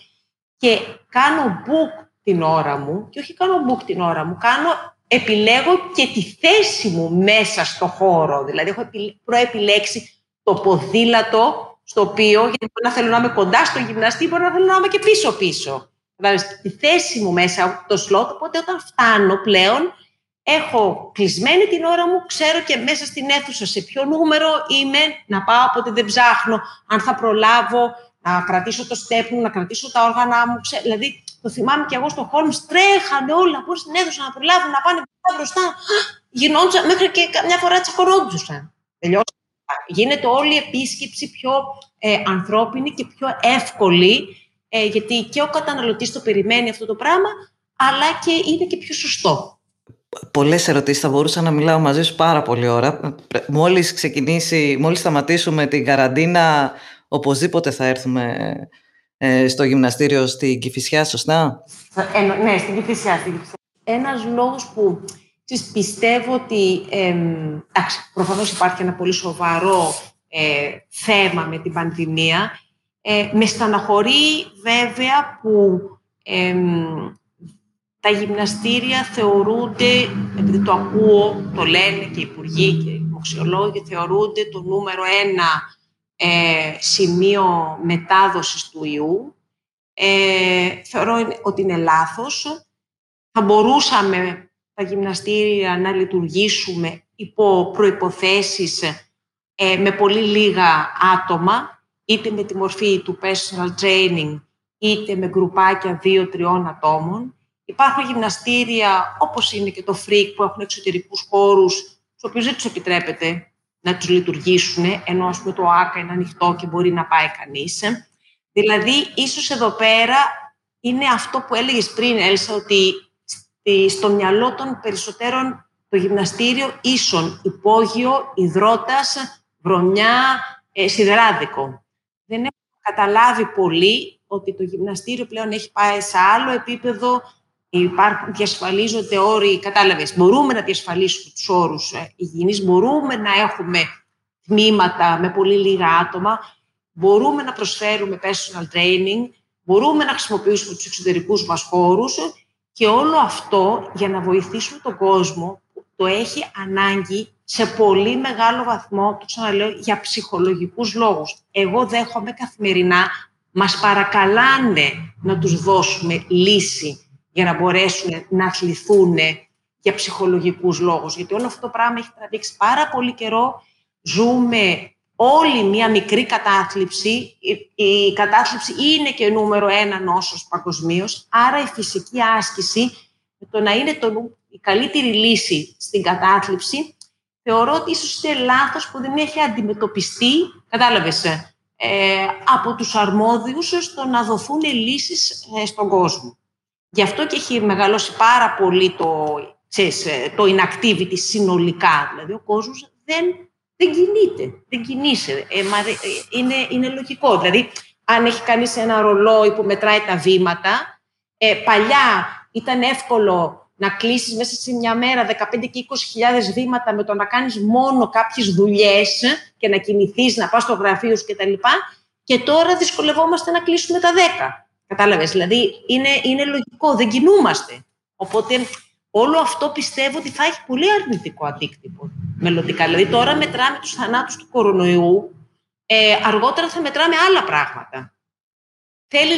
και κάνω book την ώρα μου, και όχι κάνω book την ώρα μου, κάνω, επιλέγω και τη θέση μου μέσα στο χώρο. Δηλαδή, έχω προεπιλέξει το ποδήλατο, στο οποίο, γιατί μπορεί να θέλω να είμαι κοντά στο γυμναστή, μπορεί να θέλω να είμαι και πίσω-πίσω. Δηλαδή, τη θέση μου μέσα από το σλότ, οπότε όταν φτάνω πλέον, έχω κλεισμένη την ώρα μου, ξέρω και μέσα στην αίθουσα σε ποιο νούμερο είμαι, να πάω, οπότε δεν ψάχνω, αν θα προλάβω, να κρατήσω το στέπ μου, να κρατήσω τα όργανα μου. Ξέρω, δηλαδή, το θυμάμαι και εγώ στο Holmes, τρέχανε όλα από στην αίθουσα να προλάβουν, να πάνε μπροστά, γινόντουσαν, μέχρι και μια φορά τσακωρόντουσαν. Τελειώσαν. Γίνεται όλη η επίσκεψη πιο ε, ανθρώπινη και πιο εύκολη, ε, γιατί και ο καταναλωτής το περιμένει αυτό το πράγμα, αλλά και είναι και πιο σωστό. Πολλές ερωτήσεις, θα μπορούσα να μιλάω μαζί σου πάρα πολύ ώρα. Μόλις ξεκινήσει, μόλις σταματήσουμε την καραντίνα, οπωσδήποτε θα έρθουμε ε, στο γυμναστήριο στην Κηφισιά, σωστά? Ε, ναι, στην Κηφισιά, στην Κηφισιά. Ένας λόγος που... Πιστεύω ότι, ε, προφανώς υπάρχει ένα πολύ σοβαρό ε, θέμα με την πανδημία. Ε, με στεναχωρεί βέβαια που ε, τα γυμναστήρια θεωρούνται, επειδή το ακούω, το λένε και οι υπουργοί και οι δημοσιολόγοι, θεωρούνται το νούμερο ένα ε, σημείο μετάδοσης του ιού. Ε, θεωρώ ότι είναι λάθος. Θα μπορούσαμε... τα γυμναστήρια να λειτουργήσουμε υπό προϋποθέσεις ε, με πολύ λίγα άτομα, είτε με τη μορφή του personal training, είτε με γκρουπάκια δύο-τριών ατόμων. Υπάρχουν γυμναστήρια, όπως είναι και το Freak, που έχουν εξωτερικούς χώρους, στους οποίους δεν τους επιτρέπεται να τους λειτουργήσουν, ενώ ας πούμε, το άκα είναι ανοιχτό και μπορεί να πάει κανείς. Δηλαδή, ίσως εδώ πέρα είναι αυτό που έλεγες πριν, Έλσα, ότι στο μυαλό των περισσότερων το γυμναστήριο ίσον υπόγειο, υδρότας, βρωμιά, ε, σιδεράδικο. Δεν έχουν καταλάβει πολύ ότι το γυμναστήριο πλέον έχει πάει σε άλλο επίπεδο. Υπάρχουν, διασφαλίζονται όροι, κατάλαβες, μπορούμε να διασφαλίσουμε τους όρους υγιεινής, μπορούμε να έχουμε τμήματα με πολύ λίγα άτομα, μπορούμε να προσφέρουμε personal training, μπορούμε να χρησιμοποιήσουμε τους εξωτερικούς μας χώρους και όλο αυτό για να βοηθήσουμε τον κόσμο που το έχει ανάγκη σε πολύ μεγάλο βαθμό, το ξαναλέω, για ψυχολογικούς λόγους. Εγώ δέχομαι καθημερινά, μας παρακαλάνε να τους δώσουμε λύση για να μπορέσουν να αθληθούν για ψυχολογικούς λόγους. Γιατί όλο αυτό το πράγμα έχει τραβήξει πάρα πολύ καιρό. Ζούμε όλη μια μικρή κατάθλιψη. Η κατάθλιψη είναι και νούμερο ένα νόσος παγκοσμίως. Άρα η φυσική άσκηση, το να είναι το, η καλύτερη λύση στην κατάθλιψη, θεωρώ ότι ίσως είναι λάθος που δεν έχει αντιμετωπιστεί, κατάλαβες, ε, από τους αρμόδιους στο να δοθούν λύσεις ε, στον κόσμο. Γι' αυτό και έχει μεγαλώσει πάρα πολύ το, ξέρεις, το inactivity συνολικά. Δηλαδή, ο κόσμος δεν, δεν κινείται, δεν κινείσαι. Ε, είναι, είναι λογικό. Δηλαδή, αν έχει κανείς ένα ρολόι που μετράει τα βήματα, ε, παλιά ήταν εύκολο να κλείσεις μέσα σε μια μέρα δεκαπέντε και είκοσι χιλιάδες βήματα με το να κάνεις μόνο κάποιες δουλειές και να κινηθείς, να πας στο γραφείο σου κτλ. Και τώρα δυσκολευόμαστε να κλείσουμε τα δέκα. Κατάλαβες, δηλαδή είναι, είναι λογικό, δεν κινούμαστε. Οπότε όλο αυτό πιστεύω ότι θα έχει πολύ αρνητικό αντίκτυπο μελλοντικά. Δηλαδή τώρα μετράμε τους θανάτους του κορονοϊού, ε, αργότερα θα μετράμε άλλα πράγματα. Θέλει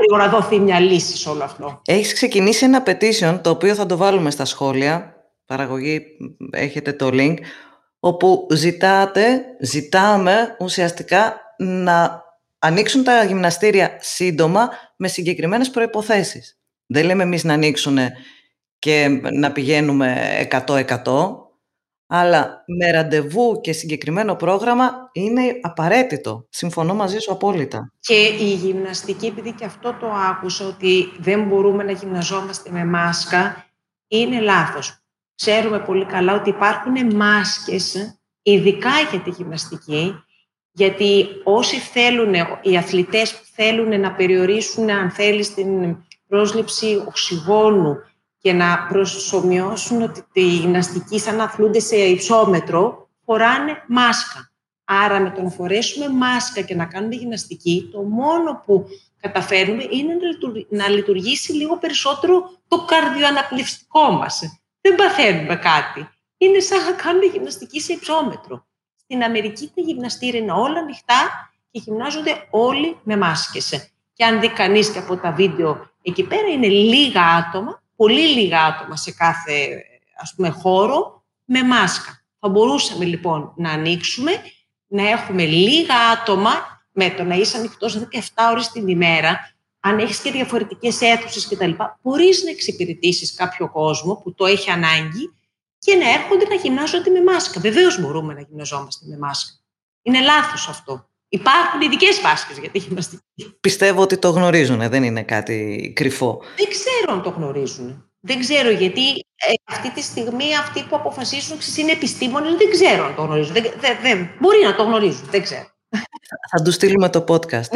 λίγο να δοθεί μια λύση σε όλο αυτό. Έχεις ξεκινήσει ένα petition, το οποίο θα το βάλουμε στα σχόλια, παραγωγή έχετε το link, όπου ζητάτε, ζητάμε ουσιαστικά να ανοίξουν τα γυμναστήρια σύντομα με συγκεκριμένες προϋποθέσεις. Δεν λέμε εμείς να ανοίξουν και να πηγαίνουμε εκατό εκατό, αλλά με ραντεβού και συγκεκριμένο πρόγραμμα είναι απαραίτητο. Συμφωνώ μαζί σου απόλυτα. Και η γυμναστική, επειδή και αυτό το άκουσα, ότι δεν μπορούμε να γυμναζόμαστε με μάσκα, είναι λάθος. Ξέρουμε πολύ καλά ότι υπάρχουν μάσκες, ειδικά για τη γυμναστική, γιατί όσοι θέλουν, οι αθλητές που θέλουν να περιορίσουν, αν θέλει, την πρόσληψη οξυγόνου και να προσωμιώσουν ότι τη γυμναστική σαν αθλούνται σε υψόμετρο, φοράνε μάσκα. Άρα με το να φορέσουμε μάσκα και να κάνουμε γυμναστική, το μόνο που καταφέρνουμε είναι να λειτουργήσει λίγο περισσότερο το καρδιοαναπνευστικό μας. Δεν παθαίνουμε κάτι. Είναι σαν να κάνουμε γυμναστική σε υψόμετρο. Στην Αμερική τα γυμναστήρια είναι όλα ανοιχτά και γυμνάζονται όλοι με μάσκες. Και αν δει κανείς και από τα βίντεο εκεί πέρα, είναι λίγα άτομα, πολύ λίγα άτομα σε κάθε, ας πούμε, χώρο με μάσκα. Θα μπορούσαμε λοιπόν να ανοίξουμε, να έχουμε λίγα άτομα, με το να είσαι ανοιχτός δεκαεπτά ώρες την ημέρα, αν έχεις και διαφορετικές αίθουσες κτλ. Μπορείς να εξυπηρετήσεις κάποιο κόσμο που το έχει ανάγκη και να έρχονται να γυμνάζονται με μάσκα. Βεβαίως μπορούμε να γυμναζόμαστε με μάσκα. Είναι λάθος αυτό. Υπάρχουν ειδικές μάσκες για τη γυμναστική. Πιστεύω ότι το γνωρίζουν, δεν είναι κάτι κρυφό. Δεν ξέρω αν το γνωρίζουν. Δεν ξέρω γιατί ε, αυτή τη στιγμή αυτοί που αποφασίζουν είναι επιστήμονες, δεν ξέρω αν το γνωρίζουν. Δεν, δεν, δεν, μπορεί να το γνωρίζουν, δεν ξέρω. Θα του στείλουμε το podcast.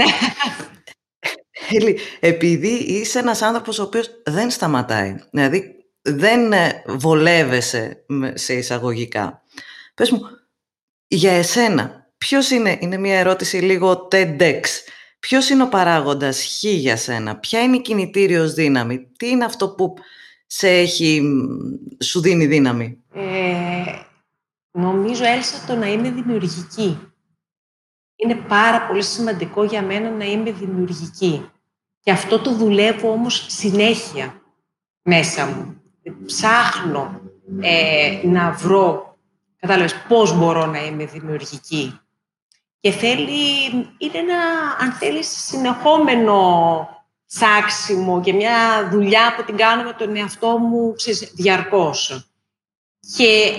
Έλλη, επειδή είσαι ένας άνθρωπος ο οποίος δεν σταματάει, δηλαδή δεν βολεύεσαι σε εισαγωγικά. Πες μου, για εσένα, ποιος είναι, είναι μια ερώτηση λίγο TEDx, ποιος είναι ο παράγοντας Χ για σένα, ποια είναι η κινητήριος δύναμη, τι είναι αυτό που σε έχει, σου δίνει δύναμη. Ε, νομίζω έλυσα το να είμαι δημιουργική. Είναι πάρα πολύ σημαντικό για μένα να είμαι δημιουργική. Και αυτό το δουλεύω όμως συνέχεια μέσα μου. Ψάχνω ε, να βρω, κατάλαβες, πώς μπορώ να είμαι δημιουργική. Και θέλει, είναι ένα, αν θέλεις, συνεχόμενο ψάξιμο και μια δουλειά που την κάνω με τον εαυτό μου, ξέρεις, διαρκώς. Και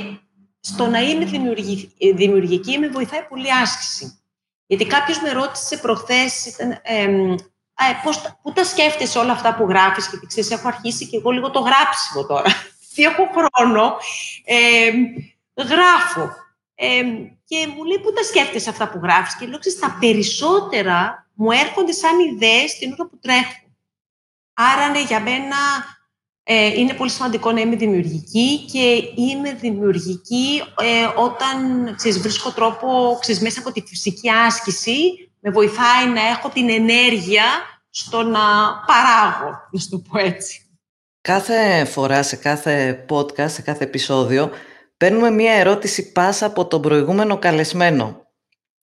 στο να είμαι δημιουργική, δημιουργική με βοηθάει πολύ άσκηση. Γιατί κάποιος με ρώτησε προχθές, ήταν... Ε, Ε, πώς, πού τα σκέφτεσαι όλα αυτά που γράφεις, και ξέρεις, έχω αρχίσει και εγώ λίγο το γράψιμο τώρα. Τι έχω χρόνο, ε, γράφω. Ε, Και μου λέει, πού τα σκέφτεσαι αυτά που γράφεις? Και λέω, ξέρεις, τα περισσότερα μου έρχονται σαν ιδέες την ώρα που τρέχω. Άρα, ναι, για μένα ε, είναι πολύ σημαντικό να είμαι δημιουργική και είμαι δημιουργική ε, όταν, ξέρεις, βρίσκω τρόπο, ξέρεις, μέσα από τη φυσική άσκηση, με βοηθάει να έχω την ενέργεια στο να παράγω, να το πω έτσι. Κάθε φορά, σε κάθε podcast, σε κάθε επεισόδιο, παίρνουμε μία ερώτηση πάσα από τον προηγούμενο καλεσμένο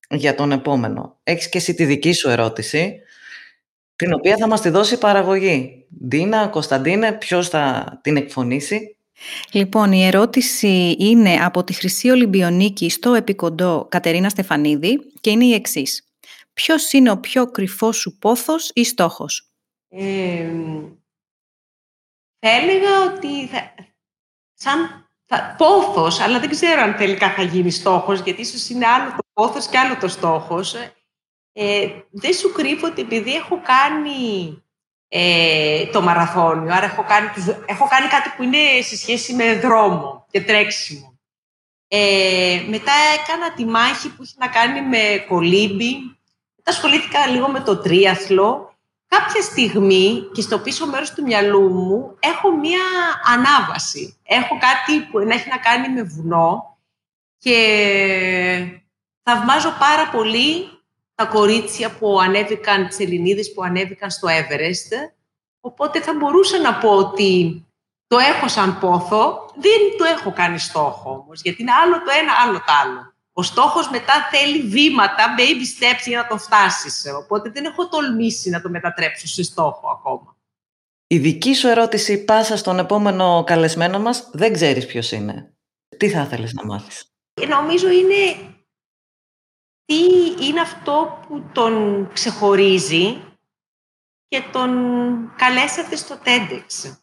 για τον επόμενο. Έχεις και εσύ τη δική σου ερώτηση, την οποία θα μας τη δώσει η παραγωγή. Ντίνα, Κωνσταντίνε, ποιος θα την εκφωνήσει? Λοιπόν, η ερώτηση είναι από τη Χρυσή Ολυμπιονίκη στο Επικοντό, Κατερίνα Στεφανίδη, και είναι η εξής. Ποιος είναι ο πιο κρυφός σου πόθος ή στόχος? Ε, θα έλεγα ότι θα, σαν θα, πόθος, αλλά δεν ξέρω αν τελικά θα γίνει στόχος, γιατί ίσως είναι άλλο το πόθος και άλλο το στόχος. Ε, δεν σου κρύβω ότι επειδή έχω κάνει ε, το μαραθώνιο, άρα έχω κάνει, έχω κάνει κάτι που είναι σε σχέση με δρόμο και τρέξιμο. Ε, μετά έκανα τη μάχη που είχε να κάνει με κολύμπι. Μετά ασχολήθηκα λίγο με το τρίαθλο. Κάποια στιγμή και στο πίσω μέρος του μυαλού μου έχω μία ανάβαση. Έχω κάτι που έχει να κάνει με βουνό και θαυμάζω πάρα πολύ τα κορίτσια που ανέβηκαν, τις Ελληνίδες που ανέβηκαν στο Έβερεστ. Οπότε θα μπορούσα να πω ότι το έχω σαν πόθο, δεν το έχω κάνει στόχο όμως, γιατί είναι άλλο το ένα, άλλο το άλλο. Ο στόχος μετά θέλει βήματα, baby steps για να το φτάσεις. Οπότε δεν έχω τολμήσει να το μετατρέψω σε στόχο ακόμα. Η δική σου ερώτηση πάσα στον επόμενο καλεσμένο μας, δεν ξέρεις ποιος είναι. Τι θα ήθελες να μάθεις? Νομίζω είναι τι είναι αυτό που τον ξεχωρίζει και τον καλέσατε στο TEDx.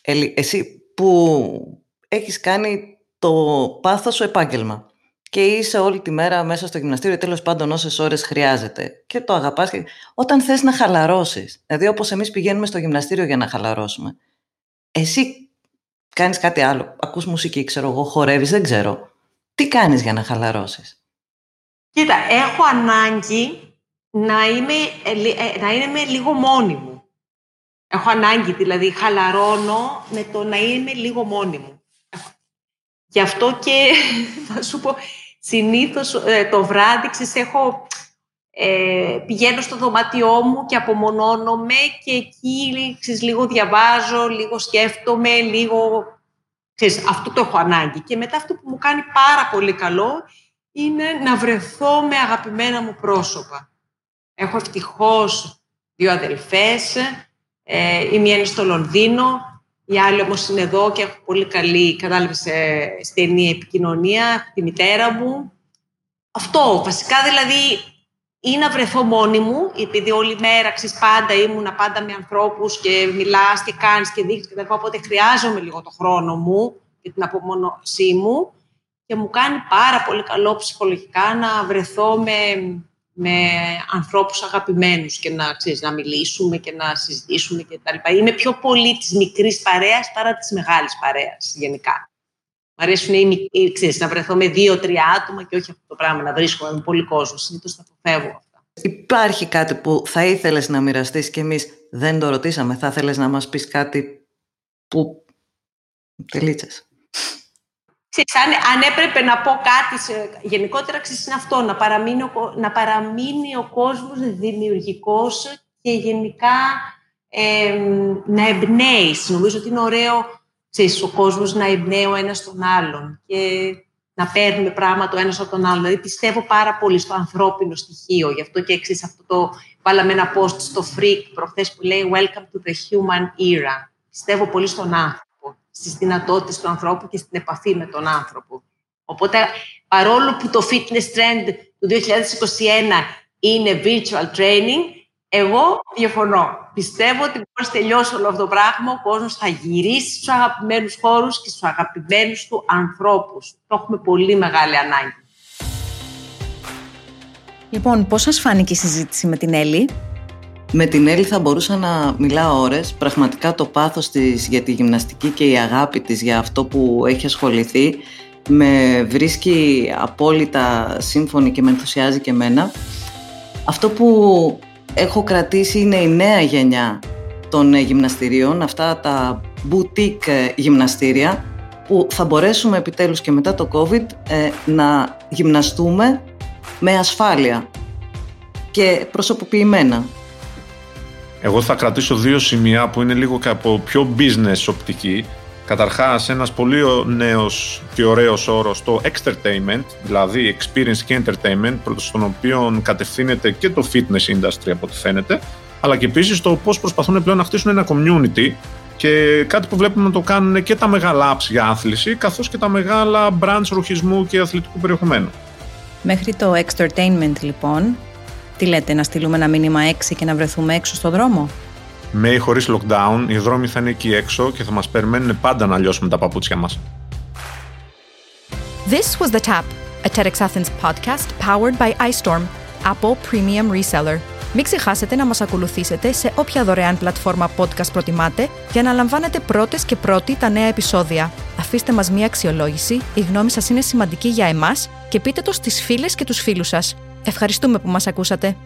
Έλλη, εσύ που έχεις κάνει το πάθος σου επάγγελμα και είσαι όλη τη μέρα μέσα στο γυμναστήριο, τέλος πάντων όσες ώρες χρειάζεται και το αγαπάς, και όταν θες να χαλαρώσεις, δηλαδή όπως εμείς πηγαίνουμε στο γυμναστήριο για να χαλαρώσουμε, εσύ κάνεις κάτι άλλο, ακούς μουσική, ξέρω εγώ, χορεύεις, δεν ξέρω. Τι κάνεις για να χαλαρώσεις? Κοίτα, έχω ανάγκη να είμαι, να είμαι λίγο μόνη μου. Έχω ανάγκη, δηλαδή χαλαρώνω με το να είμαι λίγο μόνη μου. Γι' αυτό και θα σου πω, συνήθως ε, το βράδυ, ξέρεις, έχω, ε, πηγαίνω στο δωμάτιό μου και απομονώνομαι και εκεί, ξέρεις, λίγο διαβάζω, λίγο σκέφτομαι, λίγο, ξέρεις, αυτό το έχω ανάγκη. Και μετά αυτό που μου κάνει πάρα πολύ καλό είναι να βρεθώ με αγαπημένα μου πρόσωπα. Έχω ευτυχώς δύο αδελφές. Ε, η μία είναι στο Λονδίνο, η άλλη όμως είναι εδώ και έχω πολύ καλή, κατάλαβες, ε, στενή επικοινωνία, τη μητέρα μου. Αυτό, βασικά, δηλαδή, ή να βρεθώ μόνη μου, επειδή όλη μέρα, ξέρεις, πάντα ήμουνα πάντα με ανθρώπους και μιλάς και κάνεις και δείχνεις και τα λοιπά, οπότε χρειάζομαι λίγο το χρόνο μου και την απομόνωσή μου και μου κάνει πάρα πολύ καλό ψυχολογικά να βρεθώ με... με ανθρώπους αγαπημένους και να, ξέρεις, να μιλήσουμε και να συζητήσουμε και τα λοιπά. Είμαι πιο πολύ της μικρής παρέας παρά της μεγάλης παρέας γενικά. Μ' αρέσουν οι, ξέρεις, να βρεθώ με δύο-τρία άτομα και όχι αυτό το πράγμα, να βρίσκομαι με πολύ κόσμο. Συνήθως τα αποφεύγω αυτά. Υπάρχει κάτι που θα ήθελες να μοιραστείς και εμείς δεν το ρωτήσαμε? Θα ήθελες να μας πεις κάτι που τελείτσες? Αν, αν έπρεπε να πω κάτι σε, γενικότερα, ξέρεις, είναι αυτό, να παραμείνει, ο, να παραμείνει ο κόσμος δημιουργικός και γενικά ε, να εμπνέει. Νομίζω ότι είναι ωραίο, ξέρεις, ο κόσμος να εμπνέει ο ένας τον άλλον και να παίρνουμε πράγματα ο ένας από τον άλλον. Δηλαδή πιστεύω πάρα πολύ στο ανθρώπινο στοιχείο. Γι' αυτό και εξής αυτό το βάλαμε ένα post στο Freak προχθές που λέει «Welcome to the human era». Πιστεύω πολύ στον άνθρωπο, στις δυνατότητες του ανθρώπου και στην επαφή με τον άνθρωπο. Οπότε, παρόλο που το fitness trend του δύο χιλιάδες είκοσι ένα είναι virtual training, εγώ διαφωνώ. Πιστεύω ότι μόλις τελειώσει όλο αυτό το πράγμα, ο κόσμος θα γυρίσει στους αγαπημένους χώρους και στους αγαπημένους του ανθρώπους. Το έχουμε πολύ μεγάλη ανάγκη. Λοιπόν, πώς σας φάνηκε η συζήτηση με την Έλλη? Με την Έλλη θα μπορούσα να μιλάω ώρες. Πραγματικά το πάθος της για τη γυμναστική και η αγάπη της για αυτό που έχει ασχοληθεί με βρίσκει απόλυτα σύμφωνη και με ενθουσιάζει και εμένα. Αυτό που έχω κρατήσει είναι η νέα γενιά των γυμναστηρίων, αυτά τα boutique γυμναστήρια, που θα μπορέσουμε επιτέλους και μετά το COVID να γυμναστούμε με ασφάλεια και προσωποποιημένα. Εγώ θα κρατήσω δύο σημεία που είναι λίγο από πιο business οπτική. Καταρχάς, ένας πολύ νέος και ωραίος όρος, το extertainment, δηλαδή experience και entertainment, στον οποίο κατευθύνεται και το fitness industry από ό,τι φαίνεται, αλλά και επίσης το πώς προσπαθούν πλέον να χτίσουν ένα community, και κάτι που βλέπουμε να το κάνουν και τα μεγάλα apps για άθληση, καθώς και τα μεγάλα brands ρουχισμού και αθλητικού περιεχομένου. Μέχρι το extertainment, λοιπόν, τι λέτε, να στείλουμε ένα μήνυμα έξι και να βρεθούμε έξω στον δρόμο? Με ή χωρίς lockdown, οι δρόμοι θα είναι εκεί έξω και θα μας περιμένουν πάντα να λιώσουμε τα παπούτσια μας. This was The Tap, a TEDxAthens podcast powered by iStorm, Apple Premium Reseller. Μην ξεχάσετε να μας ακολουθήσετε σε όποια δωρεάν πλατφόρμα podcast προτιμάτε για να λαμβάνετε πρώτες και πρώτοι τα νέα επεισόδια. Αφήστε μας μία αξιολόγηση, η γνώμη σας είναι σημαντική για εμάς και πείτε το στις φίλες και τους φίλους σας. Ευχαριστούμε που μας ακούσατε.